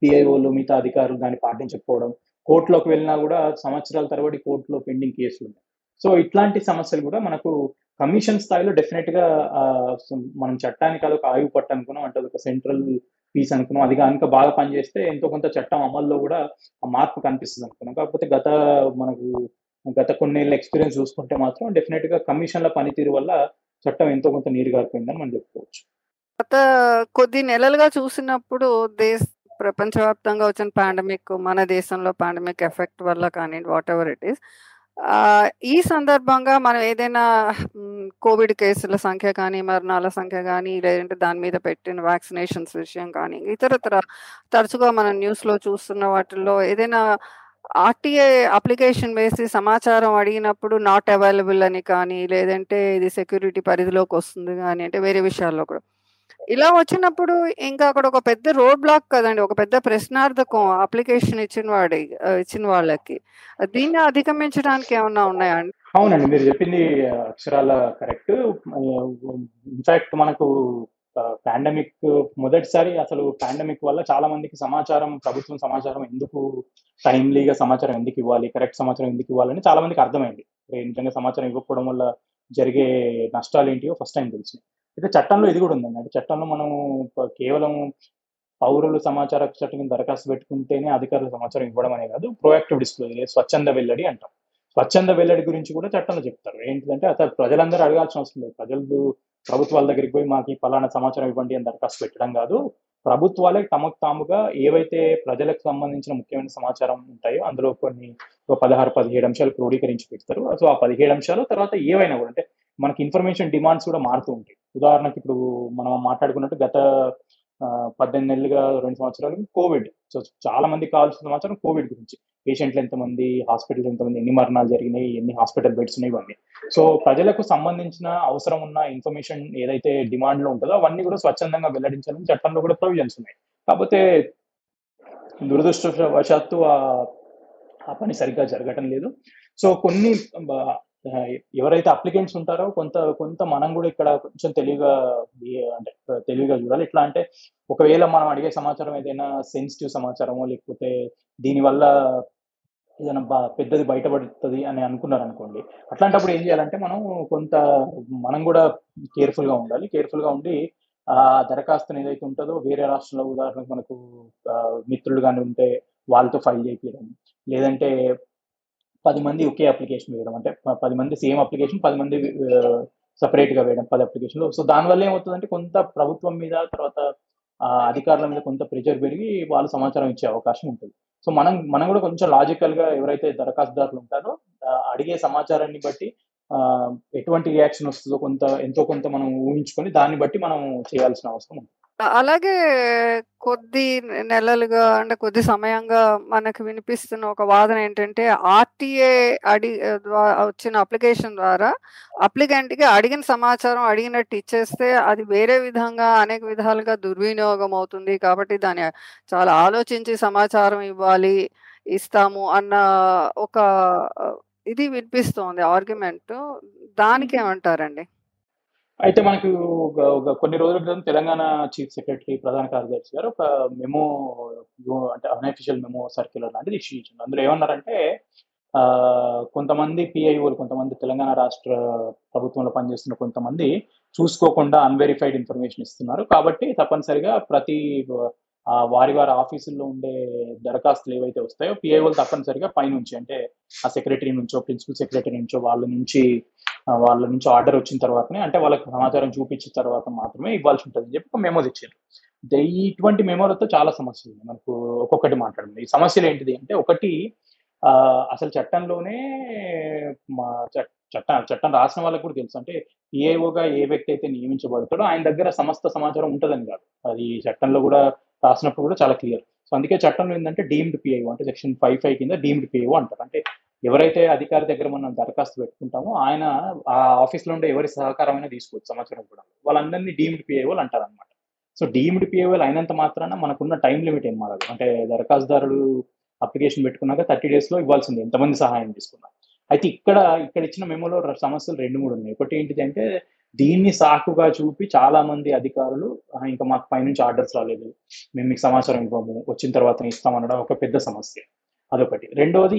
పిఐఓలు, మిగతా అధికారులు దాన్ని పాటించకపోవడం, కోర్టులోకి వెళ్ళినా కూడా సంవత్సరాల తరబడి కోర్టులో పెండింగ్ కేసులు ఉన్నాయి. సో ఇట్లాంటి సమస్యలు కూడా మనకు కమిషన్ స్థాయిలో డెఫినెట్ గా మనం చట్టానికి అదొక ఆయువు పట్టు అనుకున్నాం, అంటే అదొక సెంట్రల్ పీస్ అనుకున్నాం. అది కనుక బాగా పనిచేస్తే ఎంతో కొంత చట్టం అమల్లో కూడా ఆ మార్పు కనిపిస్తుంది అనుకున్నాం. కాకపోతే మనకు గత కొన్నేళ్ళ ఎక్స్పీరియన్స్ చూసుకుంటే మాత్రం డెఫినెట్ గా కమిషన్ల పనితీరు వల్ల చట్టం ఎంతో కొంత నీరు గారిపోయిందని మనం చెప్పుకోవచ్చు. గత కొద్ది నెలలుగా చూసినప్పుడు ప్రపంచవ్యాప్తంగా వచ్చిన పాండమిక్, మన దేశంలో పాండమిక్ ఎఫెక్ట్ వల్ల కానీ వాట్ ఎవర్ ఇట్ ఈస్, ఈ సందర్భంగా మనం ఏదైనా కోవిడ్ కేసుల సంఖ్య కానీ, మరణాల సంఖ్య కానీ, లేదంటే దాని మీద పెట్టిన వ్యాక్సినేషన్స్ విషయం కానీ, ఇతరతర తరచుగా మనం న్యూస్లో చూస్తున్న వాటిల్లో ఏదైనా ఆర్టీఐ అప్లికేషన్ వేసి సమాచారం అడిగినప్పుడు నాట్ అవైలబుల్ అని కానీ, లేదంటే ఇది సెక్యూరిటీ పరిధిలోకి వస్తుంది కానీ, అంటే వేరే విషయాల్లో కూడా ఇలా వచ్చినప్పుడు ఇంకా అక్కడ ఒక పెద్ద రోడ్ బ్లాక్ కదండి, ఒక పెద్ద ప్రశ్నార్థకం అప్లికేషన్ ఇచ్చిన వాళ్ళకి. దీన్ని అధిగమించడానికి ఏమన్నా ఉన్నాయా? అవునండి, మీరు చెప్పింది అక్షరాల కరెక్ట్. ఇన్ఫాక్ట్ మనకు పాండమిక్ మొదటిసారి అసలు పాండమిక్ వల్ల చాలా మందికి సమాచారం, ప్రభుత్వం సమాచారం ఎందుకు టైమ్లీగా సమాచారం ఎందుకు ఇవ్వాలి, కరెక్ట్ సమాచారం ఎందుకు ఇవ్వాలని చాలా మందికి అర్థమైంది. నిజంగా సమాచారం ఇవ్వకపోవడం వల్ల జరిగే నష్టాలు ఏంటియో ఫస్ట్ టైం తెలిసింది. అయితే చట్టంలో ఇది కూడా ఉందండి. అంటే చట్టంలో మనం కేవలం పౌరులు సమాచార చట్టం కింద దరఖాస్తు పెట్టుకుంటేనే అధికారులు సమాచారం ఇవ్వడం అనే కాదు, ప్రోయాక్టివ్ డిస్క్లోజర్, స్వచ్ఛంద వెల్లడి అంటాం. స్వచ్ఛంద వెల్లడి గురించి కూడా చట్టంలో చెప్తారు. ఏంటిదంటే అసలు ప్రజలందరూ అడగాల్సిన అవసరం లేదు. ప్రజలు ప్రభుత్వాల దగ్గరికి పోయి మాకు పలానా సమాచారం ఇవ్వండి అని దరఖాస్తు పెట్టడం కాదు, ప్రభుత్వాలే తమకు తాముగా ఏవైతే ప్రజలకు సంబంధించిన ముఖ్యమైన సమాచారం ఉంటాయో అందులో కొన్ని 16-17 అంశాలు క్రోడీకరించి పెడతారు. సో ఆ 17 అంశాలు తర్వాత ఏవైనా కూడా అంటే మనకి ఇన్ఫర్మేషన్ డిమాండ్స్ కూడా మారుతూ ఉంటాయి. ఉదాహరణకి ఇప్పుడు మనం మాట్లాడుకున్నట్టు గత 18 నెలలుగా 2 సంవత్సరాలు కోవిడ్, సో చాలా మంది కావాల్సిన సమాచారం కోవిడ్ గురించి, పేషెంట్లు ఎంతమంది, హాస్పిటల్ ఎంతమంది, ఎన్ని మరణాలు జరిగినాయి, ఎన్ని హాస్పిటల్ బెడ్స్ ఉన్నాయి, ఇవన్నీ. సో ప్రజలకు సంబంధించిన అవసరం ఉన్న ఇన్ఫర్మేషన్ ఏదైతే డిమాండ్లో ఉంటుందో అవన్నీ కూడా స్వచ్ఛందంగా వెల్లడించాలని చట్టంలో కూడా ప్రొవిజన్స్ ఉన్నాయి. కాకపోతే దురదృష్టవశాత్తు ఆ పని సరిగ్గా జరగటం లేదు. సో కొన్ని ఎవరైతే అప్లికెంట్స్ ఉంటారో కొంత మనం కూడా ఇక్కడ కొంచెం తెలివిగా చూడాలి. ఎట్లా అంటే ఒకవేళ మనం అడిగే సమాచారం ఏదైనా సెన్సిటివ్ సమాచారమో లేకపోతే దీనివల్ల ఏదైనా పెద్దది బయటపడుతుంది అని అనుకున్నారనుకోండి, అట్లాంటప్పుడు ఏం చేయాలంటే మనం కూడా కేర్ఫుల్గా ఉండాలి. కేర్ఫుల్గా ఉండి ఆ దరఖాస్తుని ఏదైతే ఉంటుందో వేరే రాష్ట్రంలో ఉదాహరణకు మనకు మిత్రులు కానీ ఉంటే వాళ్ళతో ఫైల్ చేయించడం, లేదంటే 10 మంది ఒకే అప్లికేషన్ వేయడం, అంటే 10 మంది సేమ్ అప్లికేషన్ 10 మంది సపరేట్గా వేయడం 10 అప్లికేషన్లు. సో దానివల్ల ఏమవుతుందంటే కొంత ప్రభుత్వం మీద తర్వాత అధికారుల మీద కొంత ప్రెషర్ పెరిగి వాళ్ళు సమాచారం ఇచ్చే అవకాశం ఉంటుంది. సో మనం కూడా కొంచెం లాజికల్గా ఎవరైతే దరఖాస్తుదారులు ఉంటారో అడిగే సమాచారాన్ని బట్టి ఎటువంటి రియాక్షన్ వస్తుందో ఎంతో కొంత మనం ఊహించుకొని దాన్ని బట్టి మనం చేయాల్సిన అవసరం ఉంటుంది. అలాగే కొద్ది నెలలుగా అంటే కొద్ది సమయంగా మనకు వినిపిస్తున్న ఒక వాదన ఏంటంటే ఆర్టీఏ వచ్చిన అప్లికేషన్ ద్వారా అప్లికెంట్కి అడిగిన సమాచారం అడిగినట్టు ఇచ్చేస్తే అది వేరే విధంగా అనేక విధాలుగా దుర్వినియోగం అవుతుంది, కాబట్టి దాన్ని చాలా ఆలోచించి సమాచారం ఇస్తాము అన్న ఒక ఇది వినిపిస్తోంది ఆర్గ్యుమెంట్. దానికి ఏమంటారండి? అయితే మనకు కొన్ని రోజుల క్రితం తెలంగాణ చీఫ్ సెక్రటరీ, ప్రధాన కార్యదర్శి గారు ఒక మెమో, అంటే అన్అఫీషియల్ మెమో సర్క్యులర్ లాంటిది ఇష్యూ చేసింది. అందులో ఏమన్నారంటే కొంతమంది పిఐఓలు, కొంతమంది తెలంగాణ రాష్ట్ర ప్రభుత్వంలో పనిచేస్తున్న కొంతమంది చూసుకోకుండా అన్వెరిఫైడ్ ఇన్ఫర్మేషన్ ఇస్తున్నారు, కాబట్టి తప్పనిసరిగా ప్రతి వారి ఆఫీసుల్లో ఉండే దరఖాస్తులు ఏవైతే వస్తాయో పిఐఓలు తప్పనిసరిగా పైనుంచి, అంటే ఆ సెక్రటరీ నుంచో ప్రిన్సిపల్ సెక్రటరీ నుంచో వాళ్ళ నుంచి ఆర్డర్ వచ్చిన తర్వాతనే, అంటే వాళ్ళకి సమాచారం చూపించిన తర్వాత మాత్రమే ఇవ్వాల్సి ఉంటుందని చెప్పి ఒక మెమో తెచ్చారు. ఇటువంటి మెమోలతో చాలా సమస్యలు ఉన్నాయి. మనకు ఒక్కొక్కటి మాట్లాడుతుంది. ఈ సమస్యలు ఏంటిది అంటే ఒకటి అసలు చట్టంలోనే చట్టం రాసిన వాళ్ళకి కూడా తెలుసు, అంటే పిఐఓగా ఏ వ్యక్తి అయితే నియమించబడతాడో ఆయన దగ్గర సమస్త సమాచారం ఉంటుందని కాదు, అది చట్టంలో కూడా రాసినప్పుడు కూడా చాలా క్లియర్. సో అందుకే చట్టంలో ఏంటంటే డీమ్డ్ పిఐఓ, అంటే సెక్షన్ 5(5) కింద డీమ్డ్ పిఐఓ అంటారు. అంటే ఎవరైతే అధికారి దగ్గర మనం దరఖాస్తు పెట్టుకుంటామో ఆయన ఆ ఆఫీస్లో ఉండే ఎవరి సహకారమైనా తీసుకోవచ్చు సమాచారం కూడా, వాళ్ళందరినీ డీమ్డ్ పిఐఓలు అంటారు అనమాట. సో డీమ్డ్ పిఐఓలు అయినంత మాత్రాన మనకున్న టైం లిమిట్ ఏం మారదు. అంటే దరఖాస్తుదారుడు అప్లికేషన్ పెట్టుకున్నాక 30 డేస్లో ఇవ్వాల్సింది ఎంతమంది సహాయం తీసుకున్నారు. అయితే ఇక్కడ ఇచ్చిన మెమోలో సమస్యలు 2-3 ఉన్నాయి. ఒకటి ఏంటిది అంటే దీన్ని సాకుగా చూపి చాలా మంది అధికారులు ఇంకా మాకు పైనుంచి ఆర్డర్స్ రాలేదు, మేము మీకు సమాచారం ఇవ్వము, వచ్చిన తర్వాత ఇస్తామనడం ఒక పెద్ద సమస్య, అదొకటి. రెండవది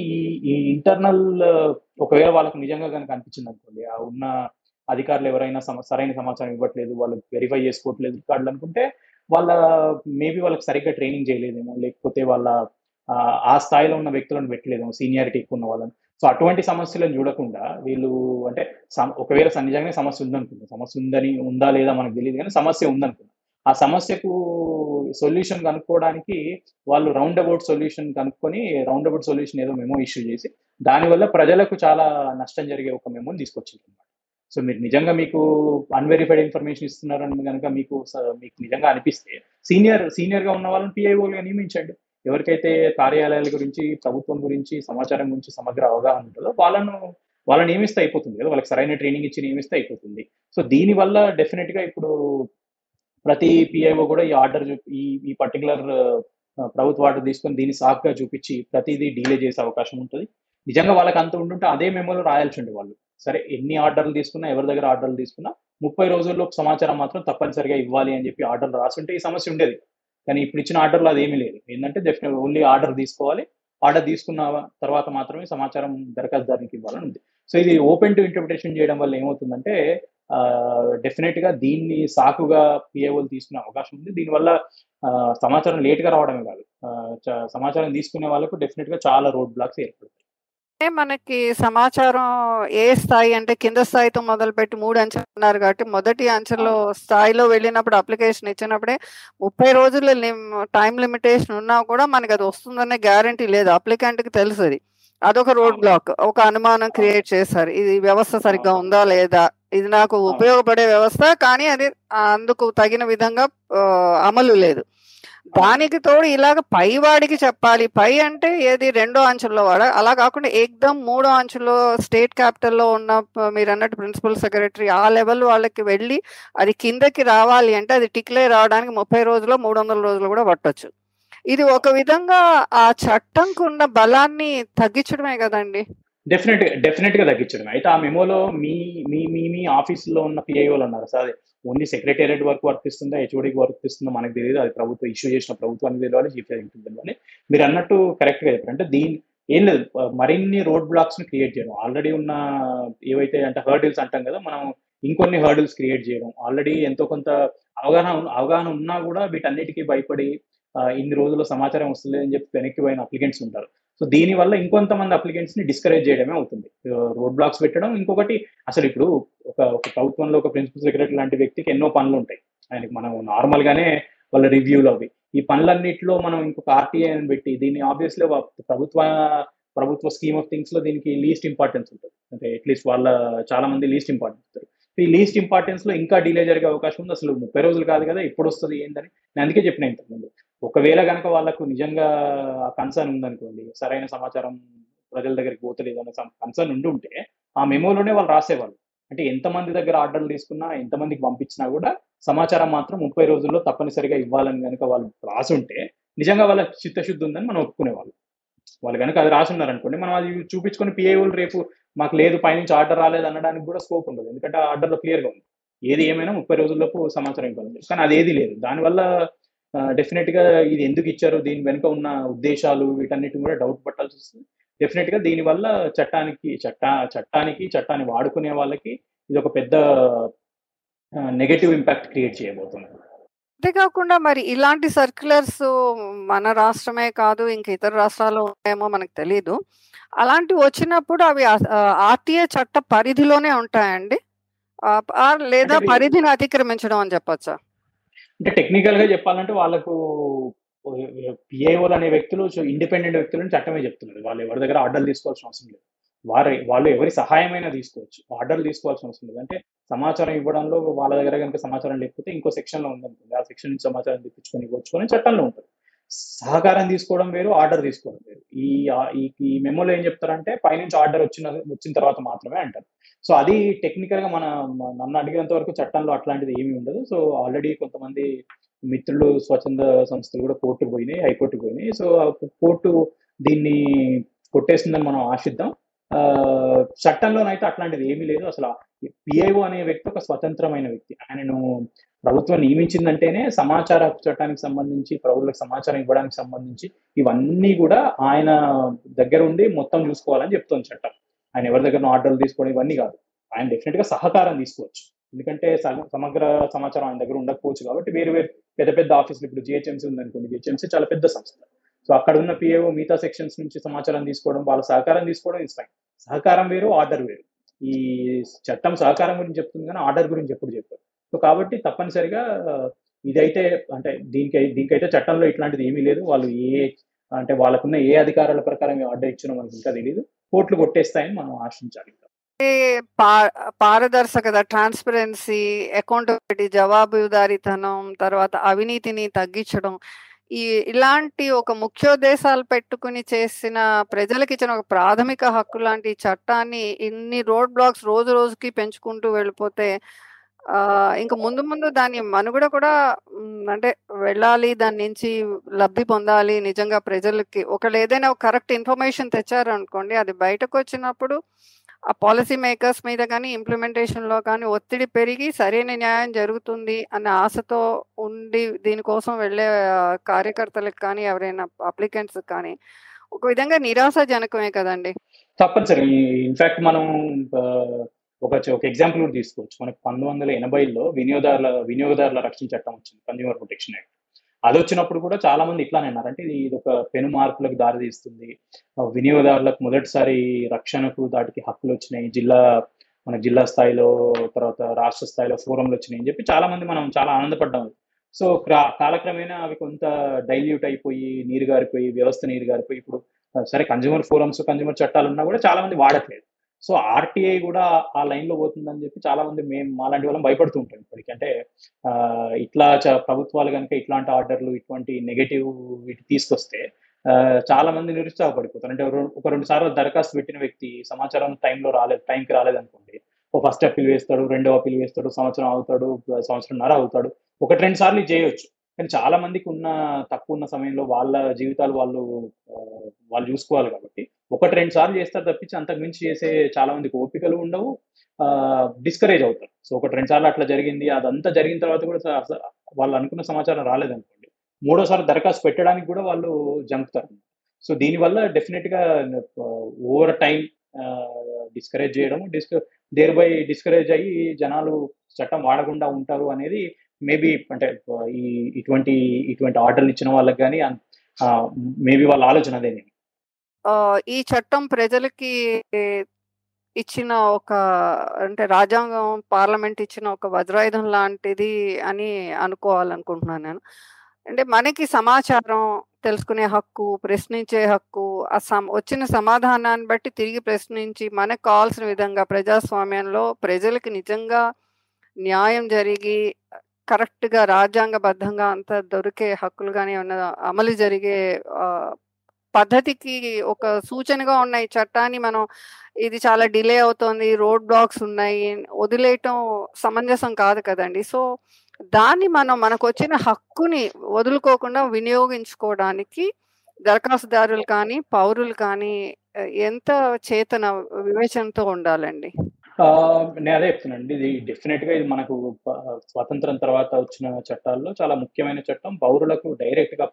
ఈ ఇంటర్నల్, ఒకవేళ వాళ్ళకు నిజంగా కనుక అనిపించింది అనుకోండి, ఆ ఉన్న అధికారులు ఎవరైనా సరైన సమాచారం ఇవ్వట్లేదు, వాళ్ళు వెరిఫై చేసుకోవట్లేదు రికార్డులు అనుకుంటే వాళ్ళకి సరిగ్గా ట్రైనింగ్ చేయలేదేమో, లేకపోతే వాళ్ళ ఆ స్థాయిలో ఉన్న వ్యక్తులను పెట్టలేదేమో, సీనియారిటీ ఎక్కువ ఉన్న వాళ్ళని. సో అటువంటి సమస్యలను చూడకుండా వీళ్ళు అంటే ఒకవేళ నిజంగానే సమస్య ఉందనుకుంది, సమస్య ఉందా లేదా మనకు తెలియదు కానీ సమస్య ఉందనుకుంది, ఆ సమస్యకు సొల్యూషన్ కనుక్కోవడానికి వాళ్ళు రౌండ్ అబౌట్ సొల్యూషన్ కనుక్కొని రౌండ్ అబౌట్ సొల్యూషన్ ఏదో మెమో ఇష్యూ చేసి దానివల్ల ప్రజలకు చాలా నష్టం జరిగే ఒక మెమోని తీసుకొచ్చింది అనమాట. సో మీరు నిజంగా మీకు అన్వెరిఫైడ్ ఇన్ఫర్మేషన్ ఇస్తున్నారని కనుక మీకు నిజంగా అనిపిస్తే సీనియర్గా ఉన్న వాళ్ళని పిఐఓలుగా నియమించండి. ఎవరికైతే కార్యాలయాల గురించి, ప్రభుత్వం గురించి, సమాచారం గురించి సమగ్ర అవగాహన ఉంటుందో వాళ్ళని నియమిస్తే అయిపోతుంది కదా, వాళ్ళకి సరైన ట్రైనింగ్ ఇచ్చి నియమిస్తే అయిపోతుంది. సో దీనివల్ల డెఫినెట్గా ఇప్పుడు ప్రతి పిఐఓ కూడా ఈ ఆర్డర్ ఈ పర్టికులర్ ప్రభుత్వ ఆర్డర్ తీసుకొని దీన్ని సాకుగా చూపించి ప్రతిదీ డీలే చేసే అవకాశం ఉంటుంది. నిజంగా వాళ్ళకి అంత ఉండుంటే అదే మెమోలో రాయాల్సి ఉండే వాళ్ళు, సరే ఎన్ని ఆర్డర్లు తీసుకున్నా, ఎవరి దగ్గర ఆర్డర్లు తీసుకున్నా 30 రోజుల్లో సమాచారం మాత్రం తప్పనిసరిగా ఇవ్వాలి అని చెప్పి ఆర్డర్లు రాసుంటే ఈ సమస్య ఉండేది. కానీ ఇప్పుడు ఇచ్చిన ఆర్డర్లు అదేమీ లేదు. ఏంటంటే డెఫినెట్ ఓన్లీ ఆర్డర్ తీసుకోవాలి, ఆర్డర్ తీసుకున్న తర్వాత మాత్రమే సమాచారం దరఖాస్తుదారునికి ఇవ్వాలని ఉంది. సో ఇది ఓపెన్ టు ఇంటర్ప్రిటేషన్ చేయడం వల్ల ఏమవుతుందంటే డెఫినెట్గా దీన్ని సాకుగా పిఏఓలు తీసుకునే అవకాశం ఉంది. దీనివల్ల సమాచారం లేట్గా రావడమే కాదు, సమాచారం తీసుకునే వాళ్ళకు డెఫినెట్గా చాలా రోడ్ బ్లాక్స్ ఏర్పడుతుంది. మనకి సమాచారం ఏ స్థాయి అంటే కింద స్థాయితో మొదలుపెట్టి 3 అంచెలు ఉన్నారు కాబట్టి మొదటి అంచెలో స్థాయిలో వెళ్ళినప్పుడు అప్లికేషన్ ఇచ్చినప్పుడే 30 రోజుల టైం లిమిటేషన్ ఉన్నా కూడా మనకి అది వస్తుందనే గ్యారంటీ లేదు, అప్లికెంట్కి తెలుసు. అది అదొక రోడ్ బ్లాక్, ఒక అనుమానం క్రియేట్ చేశారు. ఇది వ్యవస్థ సరిగ్గా ఉందా లేదా, ఇది నాకు ఉపయోగపడే వ్యవస్థ కానీ అది అందుకు తగిన విధంగా అమలు లేదు. దానికి తోడు ఇలాగ పైవాడికి చెప్పాలి, పై అంటే ఏది 2వ అంచెల్లో వాడ, అలా కాకుండా ఏకదమ్ 3వ అంచెలో స్టేట్ క్యాపిటల్లో ఉన్న మీరు అన్నట్టు ప్రిన్సిపల్ సెక్రటరీ ఆ లెవెల్ వాళ్ళకి వెళ్ళి అది కిందకి రావాలి అంటే అది టిక్లే రావడానికి 30 రోజులు 300 రోజులు కూడా పట్టొచ్చు. ఇది ఒక విధంగా ఆ చట్టంకు ఉన్న బలాన్ని తగ్గించడమే కదండి. డెఫినెట్గా తగ్గించడం. అయితే ఆ మెమోలో మీ మీ మీ మీ ఆఫీసులో ఉన్న పిఐఓలు ఉన్నారు సార్, ఓన్లీ సెక్రటేరియట్ వరకు వర్తిస్తుందా, హెచ్ఓడికి వర్తిస్తుందో మనకు తెలియదు, అది ప్రభుత్వం ఇష్యూ చేసిన ప్రభుత్వానికి తెలియాలి, చీఫ్ ఎగ్జిక్యూటివ్ తెలియాలి. మీరు అన్నట్టు కరెక్ట్గా చెప్పారు. అంటే దీని ఏం లేదు, మరిన్ని రోడ్ బ్లాక్స్ని క్రియేట్ చేయడం, ఆల్రెడీ ఉన్న ఏవైతే అంటే హర్డిల్స్ అంటాం కదా మనం, ఇంకొన్ని హర్డిల్స్ క్రియేట్ చేయడం. ఆల్రెడీ ఎంతో కొంత అవగాహన ఉన్నా కూడా వీటన్నిటికీ భయపడి ఇన్ని రోజుల్లో సమాచారం వస్తలేదని చెప్పి వెనక్కి పోయిన అప్లికెంట్స్ ఉంటారు. సో దీనివల్ల ఇంకొంతమంది అప్లికెంట్స్ ని డిస్కరేజ్ చేయడమే అవుతుంది, రోడ్ బ్లాక్స్ పెట్టడం. ఇంకొకటి అసలు ఇప్పుడు ఒక ప్రభుత్వంలో ఒక ప్రిన్సిపల్ సెక్రటరీ లాంటి వ్యక్తికి ఎన్నో పనులు ఉంటాయి, ఆయనకి మనం నార్మల్ గానే వాళ్ళ రివ్యూలు అవి ఈ పనులన్నింటిలో మనం ఇంకొక ఆర్టీఐ అని పెట్టి దీన్ని ఆబ్వియస్లీ ప్రభుత్వ స్కీమ్ ఆఫ్ థింగ్స్ లో దీనికి లీస్ట్ ఇంపార్టెన్స్ ఉంటుంది. అంటే అట్లీస్ట్ వాళ్ళ చాలా మంది లీస్ట్ ఇంపార్టెన్స్ ఉంటారు. ఈ లీస్ట్ ఇంపార్టెన్స్ లో ఇంకా డిలే జరిగే అవకాశం ఉంది. అసలు 30 రోజులు కాదు కదా, ఇప్పుడు వస్తుంది ఏందని నేను అందుకే చెప్పిన ఇంతకుముందు. ఒకవేళ కనుక వాళ్ళకు నిజంగా కన్సర్న్ ఉందనుకోండి, సరైన సమాచారం ప్రజల దగ్గరికి పోతలేదు అనే కన్సర్న్ ఉండి ఉంటే ఆ మెమోలోనే వాళ్ళు రాసేవాళ్ళు. అంటే ఎంతమంది దగ్గర ఆర్డర్లు తీసుకున్నా, ఎంతమందికి పంపించినా కూడా సమాచారం మాత్రం 30 రోజుల్లో తప్పనిసరిగా ఇవ్వాలని కనుక వాళ్ళు రాసి ఉంటే నిజంగా వాళ్ళ చిత్తశుద్ధి ఉందని మనం ఒప్పుకునేవాళ్ళు. వాళ్ళు కనుక అది రాసి ఉన్నారనుకోండి, మనం అది చూపించుకొని పిఐఓలు రేపు మాకు లేదు పైనుంచి ఆర్డర్ రాలేదు అనడానికి కూడా స్కోప్ ఉండదు, ఎందుకంటే ఆర్డర్లో క్లియర్గా ఉంది. ఏది ఏమైనా 30 రోజుల్లోపు సమాచారం ఇవ్వాలి, కానీ అది ఏది లేదు. దానివల్ల డెఫినెట్గా ఇది ఎందుకు ఇచ్చారు, దీని వెనుక ఉన్న ఉద్దేశాలు వీటన్నిటిని కూడా డౌట్ పట్టాల్సి వస్తుంది. డెఫినెట్గా దీనివల్ల చట్టాన్ని వాడుకునే వాళ్ళకి ఇది ఒక పెద్ద నెగటివ్ ఇంపాక్ట్ క్రియేట్ చేయబోతుంది. అంతేకాకుండా మరి ఇలాంటి సర్క్యులర్స్ మన రాష్ట్రమే కాదు ఇంకా ఇతర రాష్ట్రాల్లో ఉన్నాయేమో మనకు తెలీదు. అలాంటివి వచ్చినప్పుడు అవి ఆర్టీఏ చట్ట పరిధిలోనే ఉంటాయండి లేదా పరిధిని అతిక్రమించడం అని చెప్పచ్చా? అంటే టెక్నికల్ గా చెప్పాలంటే వాళ్ళకు పిఐఓలు అనే వ్యక్తులు ఇండిపెండెంట్ వ్యక్తులని చట్టమే చెప్తున్నారు. వాళ్ళు ఎవరి దగ్గర ఆర్డర్లు తీసుకోవాల్సిన అవసరం లేదు, వాళ్ళు ఎవరి సహాయమైనా తీసుకోవచ్చు, ఆర్డర్లు తీసుకోవాల్సిన అవసరం లేదు. అంటే సమాచారం ఇవ్వడంలో వాళ్ళ దగ్గర కనుక సమాచారం లేకపోతే ఇంకో సెక్షన్లో ఉందనుకోండి, ఆ సెక్షన్ నుంచి సమాచారం తెప్పించుకొని ఇవ్వచ్చు అని చట్టంలో ఉంటుంది. సహకారం తీసుకోవడం వేరు, ఆర్డర్ తీసుకోవడం వేరు. ఈ మెమోలో ఏం చెప్తారంటే పైనుంచి ఆర్డర్ వచ్చిన తర్వాత మాత్రమే అంటారు. సో అది టెక్నికల్ గా నన్ను అడిగినంత వరకు చట్టంలో అట్లాంటిది ఏమీ ఉండదు. సో ఆల్రెడీ కొంతమంది మిత్రులు స్వచ్ఛంద సంస్థలు కూడా హైకోర్టుకు పోయినాయి. సో కోర్టు దీన్ని కొట్టేస్తుందని మనం ఆశిద్దాం. చట్టంలోనైతే అట్లాంటిది ఏమీ లేదు. అసలు పిఐఓ అనే వ్యక్తి ఒక స్వతంత్రమైన వ్యక్తి, ఆయనను ప్రభుత్వం నియమించిందంటేనే సమాచార చట్టానికి సంబంధించి, ప్రభుత్వకు సమాచారం ఇవ్వడానికి సంబంధించి ఇవన్నీ కూడా ఆయన దగ్గర ఉండి మొత్తం చూసుకోవాలని చెప్తుంది చట్టం. ఆయన ఎవరి దగ్గర ఆర్డర్లు తీసుకోవడం ఇవన్నీ కాదు, ఆయన డెఫినెట్గా సహకారం తీసుకోవచ్చు, ఎందుకంటే సమగ్ర సమాచారం ఆయన దగ్గర ఉండకపోవచ్చు. కాబట్టి వేరు పెద్ద ఆఫీసులు, ఇప్పుడు జిహెచ్ఎంసీ ఉందనుకోండి, జిహెచ్ఎంసీ చాలా పెద్ద సంస్థ. సో అక్కడ ఉన్న పిఏఓ మిగతా సెక్షన్స్ నుంచి సమాచారం తీసుకోవడం, వాళ్ళ సహకారం తీసుకోవడం ఇస్తాయి. సహకారం వేరు, ఆర్డర్ వేరు. ఈ చట్టం సహకారం గురించి చెప్తుంది కానీ ఆర్డర్ గురించి ఎప్పుడు చెప్పారు. సో కాబట్టి తప్పనిసరిగా ఇదైతే అంటే దీనికైతే చట్టంలో ఇట్లాంటిది ఏమీ లేదు. వాళ్ళు అంటే వాళ్ళకున్న ఏ అధికారాల ప్రకారం ఆర్డర్ ఇచ్చినా మనకి ఇంకా తెలియదు. కోట్లు కొట్టేస్తాయని మనం ఆశించాలి. పారదర్శకత, ట్రాన్స్పరెన్సీ, అకౌంటబిలిటీ, జవాబుదారీతనం, తర్వాత అవినీతిని తగ్గించడం, ఇలాంటి ఒక ముఖ్యోద్దేశాలు పెట్టుకుని చేసిన ప్రజలకు ఇచ్చిన ఒక ప్రాథమిక హక్కు లాంటి చట్టాన్ని ఇన్ని రోడ్ బ్లాక్స్ రోజు రోజుకి పెంచుకుంటూ వెళ్ళిపోతే ఇంకా ముందు ముందు దాని మనుగడ కూడా అంటే వెళ్ళాలి, దాని నుంచి లబ్ధి పొందాలి నిజంగా ప్రజలకి. ఒకళ్ళు ఏదైనా ఒక కరెక్ట్ ఇన్ఫర్మేషన్ తెచ్చారనుకోండి, అది బయటకు వచ్చినప్పుడు ఆ పాలసీ మేకర్స్ మీద కానీ ఇంప్లిమెంటేషన్లో కానీ ఒత్తిడి పెరిగి సరైన న్యాయం జరుగుతుంది అనే ఆశతో ఉండి దీనికోసం వెళ్ళే కార్యకర్తలకు కానీ ఎవరైనా అప్లికెంట్స్ కానీ ఒక విధంగా నిరాశాజనకమే కదండి. తప్పనిసరి. ఇన్ఫాక్ట్ మనం ఒక ఎగ్జాంపుల్ కూడా తీసుకోవచ్చు. మనకు 1980లో వినియోగదారుల రక్షణ చట్టం వచ్చింది, కన్స్యూమర్ ప్రొటెక్షన్ యాక్ట్. అది వచ్చినప్పుడు కూడా చాలా మంది ఇట్లానే అన్నారు, అంటే ఇది ఒక పెను మార్పులకు దారితీస్తుంది, వినియోగదారులకు మొదటిసారి రక్షణకు దాటికి హక్కులు వచ్చినాయి, జిల్లా స్థాయిలో, తర్వాత రాష్ట్ర స్థాయిలో ఫోరంలు వచ్చినాయి అని చెప్పి చాలా మంది మనం చాలా ఆనందపడ్డాం. సో కాలక్రమేణా అవి కొంత డైల్యూట్ అయిపోయి వ్యవస్థ నీరు గారిపోయి ఇప్పుడు సరే కన్స్యూమర్ ఫోరమ్స్, కన్స్యూమర్ చట్టాలు ఉన్నా కూడా చాలా మంది వాడట్లేదు. సో ఆర్టీఐ కూడా ఆ లైన్లో పోతుందని చెప్పి చాలా మంది మాలాంటి వాళ్ళం భయపడుతూ ఉంటాం ఇప్పటికీ. అంటే ఇట్లా ప్రభుత్వాలు కనుక ఇట్లాంటి ఆర్డర్లు ఇటువంటి నెగటివ్ వీటి తీసుకొస్తే చాలా మంది నిరుత్సాహపడిపోతారు. అంటే ఒక రెండు సార్లు దరఖాస్తు పెట్టిన వ్యక్తి సమాచారం టైంకి రాలేదు అనుకోండి, ఒక ఫస్ట్ అప్పీల్ వేస్తాడు, రెండో అప్పీల్ వేస్తాడు, సంవత్సరంన్నర అవుతాడు, 1-2 సార్లు చేయొచ్చు. కానీ చాలా మందికి తక్కువ ఉన్న సమయంలో వాళ్ళ జీవితాలు వాళ్ళు చూసుకోవాలి కాబట్టి 1-2 సార్లు చేస్తారు తప్పించి అంతకు మించి చేసే చాలా మందికి ఓపికలు ఉండవు, డిస్కరేజ్ అవుతారు. సో 1-2 సార్లు అట్లా జరిగింది, అదంతా జరిగిన తర్వాత కూడా వాళ్ళు అనుకున్న సమాచారం రాలేదనుకోండి, మూడోసారి దరఖాస్తు పెట్టడానికి కూడా వాళ్ళు జంపుతారు. సో దీనివల్ల డెఫినెట్గా ఓవర్ టైం డిస్కరేజ్ చేయడం, దేర్బై డిస్కరేజ్ అయ్యి జనాలు చట్టం వాడకుండా ఉంటారు అనేది మేబీ అంటే ఇటువంటి ఆర్డర్లు ఇచ్చిన వాళ్ళకి కానీ మేబీ వాళ్ళ ఆలోచన అదే. ఈ చట్టం ప్రజలకి ఇచ్చిన ఒక అంటే రాజ్యాంగం, పార్లమెంట్ ఇచ్చిన ఒక వజ్రాయుధం లాంటిది అని అనుకోవాలనుకుంటున్నాను నేను. అంటే మనకి సమాచారం తెలుసుకునే హక్కు, ప్రశ్నించే హక్కు, వచ్చిన సమాధానాన్ని బట్టి తిరిగి ప్రశ్నించి మనకు కావాల్సిన విధంగా ప్రజాస్వామ్యంలో ప్రజలకి నిజంగా న్యాయం జరిగి కరెక్ట్గా రాజ్యాంగబద్ధంగా అంతా దొరికే హక్కులుగానే ఉన్న అమలు జరిగే పద్ధతికి ఒక సూచనగా ఉన్న ఈ చట్టాన్ని మనం ఇది చాలా డిలే అవుతోంది, రోడ్ బ్లాక్స్ ఉన్నాయి, వదిలేయటం సమంజసం కాదు కదండి. సో దాన్ని మనకు వచ్చిన హక్కుని వదులుకోకుండా వినియోగించుకోవడానికి దరఖాస్తుదారులు కానీ పౌరులు కానీ ఎంత చేతన వివేచనతో ఉండాలండి. నేను అదే చెప్తున్నానండి, ఇది డెఫినెట్గా ఇది మనకు స్వాతంత్రం తర్వాత వచ్చిన చట్టాల్లో చాలా ముఖ్యమైన చట్టం. పౌరులకు డైరెక్ట్గా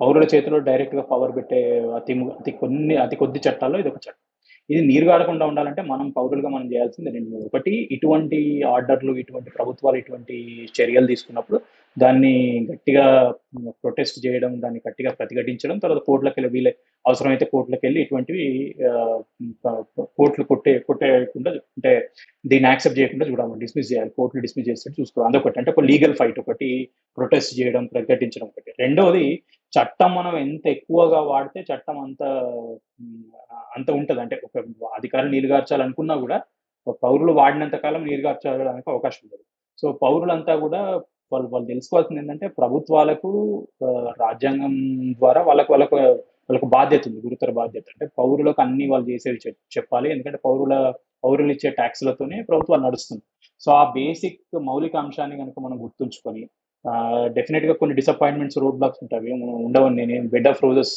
పౌరుల చేతిలో డైరెక్ట్గా పవర్ పెట్టే అతి కొద్ది చట్టాల్లో ఇది ఒక చట్టం. ఇది నీరు గారకుండా ఉండాలంటే మనం పౌరులుగా మనం చేయాల్సింది 2. ఒకటి, ఇటువంటి ఆర్డర్లు, ఇటువంటి ప్రభుత్వాలు ఇటువంటి చర్యలు తీసుకున్నప్పుడు దాన్ని గట్టిగా ప్రొటెస్ట్ చేయడం, దాన్ని గట్టిగా ప్రతిఘటించడం, తర్వాత కోర్టులకు వెళ్ళి వీళ్ళే అవసరమైతే కోర్టులకు వెళ్ళి ఇటువంటివి కోర్టులు కొట్టేయకుండా అంటే దీన్ని యాక్సెప్ట్ చేయకుండా చూడాలి, డిస్మిస్ చేయాలి, కోర్టులు డిస్మిస్ చేస్తే చూసుకోవాలి. అదొకటి, అంటే ఒక లీగల్ ఫైట్ ఒకటి, ప్రొటెస్ట్ చేయడం, ప్రతిఘటించడం ఒకటి. రెండవది, చట్టం మనం ఎంత ఎక్కువగా వాడితే చట్టం అంత ఉంటుంది. అంటే ఒక అధికారులు నీరు గార్చాలనుకున్నా కూడా పౌరులు వాడినంత కాలం నీరు గార్చడానికి అవకాశం ఉండదు. సో పౌరులంతా కూడా వాళ్ళు తెలుసుకోవాల్సింది ఏంటంటే ప్రభుత్వాలకు రాజ్యాంగం ద్వారా వాళ్ళకు బాధ్యత ఉంది, గురుతర బాధ్యత. అంటే పౌరులకు అన్ని వాళ్ళు చేసేవి చెప్పాలి, ఎందుకంటే పౌరులు ఇచ్చే ట్యాక్స్లతోనే ప్రభుత్వాలు నడుస్తుంది. సో ఆ బేసిక్ మౌలిక అంశాన్ని కనుక మనం గుర్తుంచుకొని డెఫినెట్గా కొన్ని డిసప్పాయింట్మెంట్స్, రోడ్ బ్లాక్స్ ఉంటాయి, ఉండవని నేనేం బెడ్ ఆఫ్ రోజెస్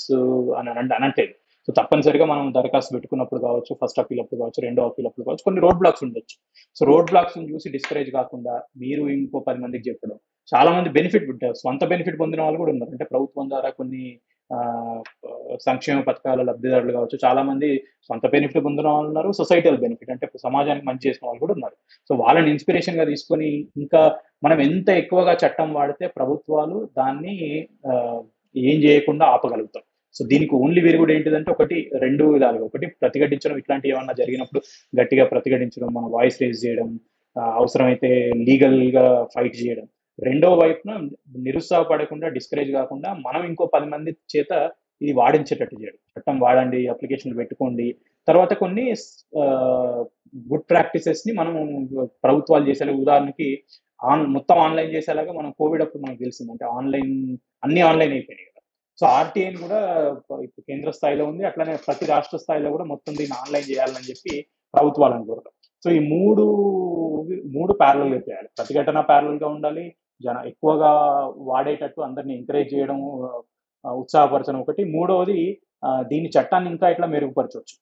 అనట్లేదు. సో తప్పనిసరిగా మనం దరఖాస్తు పెట్టుకున్నప్పుడు కావచ్చు, ఫస్ట్ అప్పీల్ అప్పుడు కావచ్చు, రెండో అప్పీల్ అప్పుడు కావచ్చు, కొన్ని రోడ్ బ్లాక్స్ ఉండొచ్చు. సో రోడ్ బ్లాక్స్ చూసి డిస్కరేజ్ కాకుండా మీరు ఇంకో 10 మందికి చెప్పడం. చాలా మంది బెనిఫిట్ ఉంటారు, సొంత బెనిఫిట్ పొందిన వాళ్ళు కూడా ఉన్నారు. అంటే ప్రభుత్వం ద్వారా కొన్ని సంక్షేమ పథకాల లబ్ధిదారులు కావచ్చు, చాలా మంది సొంత బెనిఫిట్ పొందిన వాళ్ళు ఉన్నారు, సొసైటల్ బెనిఫిట్ అంటే సమాజానికి మంచి చేసిన వాళ్ళు కూడా ఉన్నారు. సో వాళ్ళని ఇన్స్పిరేషన్ గా తీసుకొని ఇంకా మనం ఎంత ఎక్కువగా చట్టం వాడితే ప్రభుత్వాలు దాన్ని ఏం చేయకుండా ఆపగలుగుతాం. సో దీనికి ఓన్లీ వెరుగుడు ఏంటిదంటే ఒకటి, 2 విధాలుగా. ఒకటి, ప్రతిఘటించడం, ఇట్లాంటివి ఏమన్నా జరిగినప్పుడు గట్టిగా ప్రతిఘటించడం, మన వాయిస్ రేజ్ చేయడం, అవసరమైతే లీగల్గా ఫైట్ చేయడం. రెండో వైపున నిరుత్సాహపడకుండా, డిస్కరేజ్ కాకుండా మనం ఇంకో 10 మంది చేత ఇది వాడించేటట్టు చేయడం. చట్టం వాడండి, అప్లికేషన్లు పెట్టుకోండి. తర్వాత కొన్ని గుడ్ ప్రాక్టీసెస్ని మనం ప్రభుత్వాలు చేసేలాగా, ఉదాహరణకి మొత్తం ఆన్లైన్ చేసేలాగా మనం కోవిడ్ అప్పుడు మనకు తెలిసింది, అంటే అన్ని ఆన్లైన్ అయిపోయినాయి కదా. సో ఆర్టీఐని కూడా ఇప్పుడు కేంద్ర స్థాయిలో ఉంది, అట్లానే ప్రతి రాష్ట్ర స్థాయిలో కూడా మొత్తం దీన్ని ఆన్లైన్ చేయాలని చెప్పి ప్రభుత్వాలు అనుకోవడం. సో ఈ మూడు ప్యారలల్గా చేయాలి. ప్రతిఘటన ప్యారలల్గా ఉండాలి, జన ఎక్కువగా వాడేటట్టు అందరినీ ఎంకరేజ్ చేయడం, ఉత్సాహపరచడం ఒకటి. మూడవది దీని చట్టాన్ని ఇంకా ఎట్లా మెరుగుపరచవచ్చు,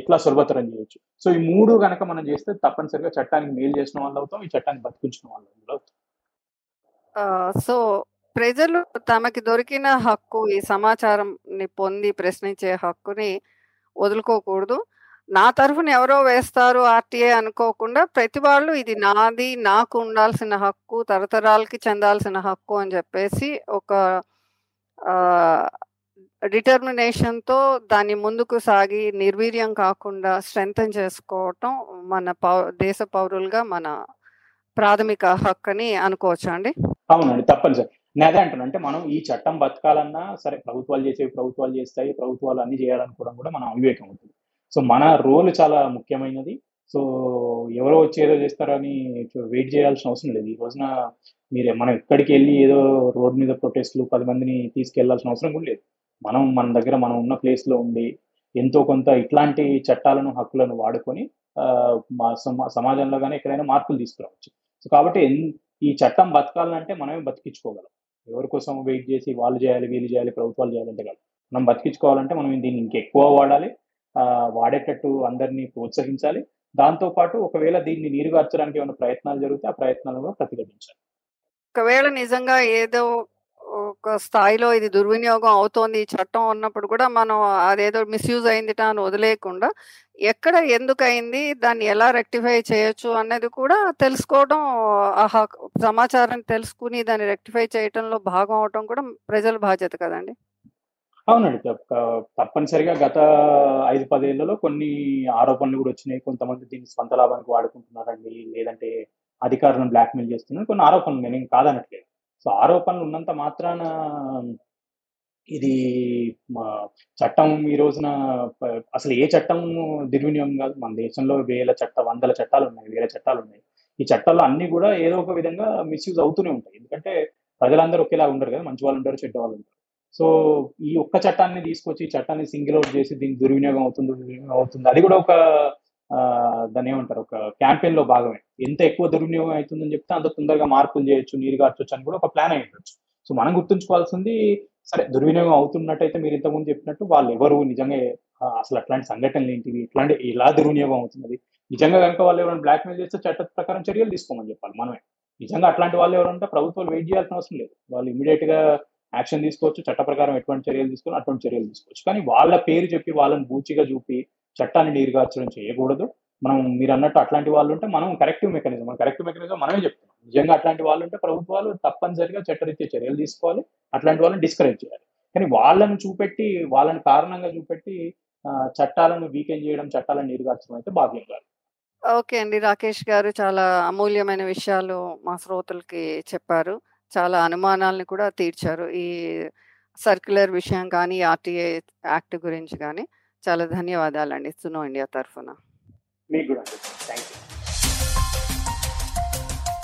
ఎట్లా సులభతరం చేయవచ్చు. సో ఈ మూడు కనుక మనం చేస్తే తప్పనిసరిగా చట్టానికి మేలు చేసిన వాళ్ళు అవుతాం, ఈ చట్టాన్ని బతికించిన వాళ్ళు అవుతాం. సో ప్రజలు తమకి దొరికిన హక్కు, ఈ సమాచారంని పొంది ప్రశ్నించే హక్కుని వదులుకోకూడదు. నా తరఫున ఎవరో వేస్తారు ఆర్టీఏ అనుకోకుండా ప్రతి వాళ్ళు ఇది నాది, నాకు ఉండాల్సిన హక్కు, తరతరాలకి చెందాల్సిన హక్కు అని చెప్పేసి ఒక డిటర్మినేషన్తో దాన్ని ముందుకు సాగి నిర్వీర్యం కాకుండా స్ట్రెంగ్తన్ చేసుకోవటం మన దేశ పౌరులుగా మన ప్రాథమిక హక్కు అని అనుకోవచ్చు అండి. అవునండి, తప్పనిసరి. నేను అదే అంటున్నా, అంటే మనం ఈ చట్టం బతకాలన్నా సరే ప్రభుత్వాలు చేస్తాయి, ప్రభుత్వాలు అన్ని చేయాలనుకోవడం కూడా మన అవివేకం అవుతుంది. సో మన రోల్ చాలా ముఖ్యమైనది. సో ఎవరో వచ్చి ఏదో చేస్తారని వెయిట్ చేయాల్సిన అవసరం లేదు. ఈ రోజున మనం ఎక్కడికి వెళ్ళి ఏదో రోడ్ మీద ప్రొటెస్ట్లు 10 మందిని తీసుకెళ్లాల్సిన అవసరం కూడా లేదు. మన దగ్గర మనం ఉన్న ప్లేస్లో ఉండి ఎంతో కొంత ఇట్లాంటి చట్టాలను, హక్కులను వాడుకొని సమాజంలో కానీ ఎక్కడైనా మార్పులు తీసుకురావచ్చు. సో కాబట్టి ఈ చట్టం బతకాలంటే మనమే బతికించుకోగలం. ఎవరి కోసం వెయిట్ చేసి వాళ్ళు చేయాలి, వీళ్ళు చేయాలి, ప్రభుత్వాలు చేయాలంటే కాదు. మనం బతికించుకోవాలంటే మనం దీన్ని ఇంకెక్కువ వాడాలి, వాడేటట్టు అందరినీ ప్రోత్సహించాలి. దాంతోపాటు ఒకవేళ దీన్ని నీరుగార్చడానికి ఏమైనా ప్రయత్నాలు జరిగితే ఆ ప్రయత్నాలను ప్రతిఘటించాలి. ఒకవేళ నిజంగా ఏదో ఒక స్థాయిలో ఇది దుర్వినియోగం అవుతోంది ఈ చట్టం ఉన్నప్పుడు కూడా మనం అదేదో మిస్యూజ్ అయిందిట అని వదిలేయకుండా ఎక్కడ ఎందుకయింది, దాన్ని ఎలా రెక్టిఫై చేయొచ్చు అనేది కూడా తెలుసుకోవడం, ఆ సమాచారాన్ని తెలుసుకుని దాన్ని రెక్టిఫై చేయడంలో భాగం అవటం కూడా ప్రజల బాధ్యత కదండి. అవునండి, తప్పనిసరిగా. గత 5-10 ఏళ్లలో కొన్ని ఆరోపణలు కూడా వచ్చినాయి. కొంతమంది దీన్ని స్వంత లాభానికి వాడుకుంటున్నారండి, లేదంటే అధికారులను బ్లాక్మెయిల్ చేస్తున్నారు, కొన్ని ఆరోపణలు. నేనేం కాదనట్లేదు. సో ఆరోపణలు ఉన్నంత మాత్రాన ఇది చట్టం ఈ రోజున అసలు ఏ చట్టం దుర్వినియోగం కాదు. మన దేశంలో వందల చట్టాలు ఉన్నాయి. ఈ చట్టాలు అన్ని కూడా ఏదో ఒక విధంగా మిస్యూజ్ అవుతూనే ఉంటాయి. ఎందుకంటే ప్రజలందరూ ఒకేలా ఉండరు కదా, మంచి వాళ్ళు ఉంటారు, చెడ్డ వాళ్ళు ఉంటారు. సో ఈ ఒక్క చట్టాన్ని తీసుకొచ్చి ఈ చట్టాన్ని సింగిల్ అవుట్ చేసి దీని దుర్వినియోగం అవుతుంది అది కూడా ఒక దాన్ని ఏమంటారు, ఒక క్యాంపెయిన్ లో భాగమే. ఎంత ఎక్కువ దుర్వినియోగం అవుతుందని చెప్తే అంత తొందరగా మార్పులు చేయొచ్చు, నీరు గార్చొచ్చు అని కూడా ఒక ప్లాన్ అయి ఉండొచ్చు. సో మనం గుర్తుంచుకోవాల్సింది, సరే దుర్వినియోగం అవుతున్నట్టయితే మీరు ఇంతకుముందు చెప్పినట్టు వాళ్ళు ఎవరు, నిజంగా అసలు అట్లాంటి సంఘటనలు ఏంటివి, ఇట్లాంటి ఇలా దుర్వినియోగం అవుతున్నది, నిజంగా కనుక వాళ్ళు ఎవరైనా బ్లాక్మెయిల్ చేస్తే చట్ట ప్రకారం చర్యలు తీసుకోమని చెప్పాలి మనమే. నిజంగా అట్లాంటి వాళ్ళు ఎవరంటే ప్రభుత్వాలు వెయిట్ చేయాల్సిన అవసరం లేదు. వాళ్ళు ఇమీడియట్ గా యాక్షన్ తీసుకోవచ్చు, చట్ట ప్రకారం ఎటువంటి చర్యలు తీసుకుని అటువంటి చర్యలు తీసుకోవచ్చు. కానీ వాళ్ళ పేరు చెప్పి వాళ్ళని బూచిగా చూపి చట్టాన్ని నీరుగార్చడం చేయకూడదు. మనం మీరు అన్నట్టు అట్లాంటి వాళ్ళు ఉంటే మనం కరెక్టివ్ మెకానిజం మనమే చెప్తున్నాం. నిజంగా అట్లాంటి వాళ్ళు ఉంటే ప్రభుత్వాలు తప్పనిసరిగా చట్టరీత్యా చర్యలు తీసుకోవాలి, అట్లాంటి వాళ్ళని డిస్కరేజ్ చేయాలి. కానీ వాళ్ళని కారణంగా చూపెట్టి చట్టాలను వీకెన్ చేయడం, చట్టాలను నీరుగార్చడం అయితే భావ్యం కాదు. ఓకే అండి, రాకేష్ గారు చాలా అమూల్యమైన విషయాలు మా శ్రోతలకి చెప్పారు, చాలా అనుమానాలను కూడా తీర్చారు ఈ సర్క్యులర్ విషయం కానీ ఆర్టీఏ యాక్ట్ గురించి కానీ. చాలా ధన్యవాదాలండి సునో ఇండియా తరఫున.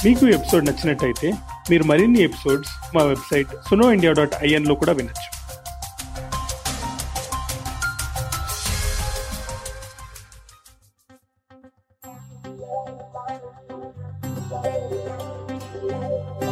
మీకు ఎపిసోడ్ నచ్చినట్టయితే మీరు మరిన్ని ఎపిసోడ్స్ మా వెబ్సైట్ sunoindia.in లో కూడా వినొచ్చు.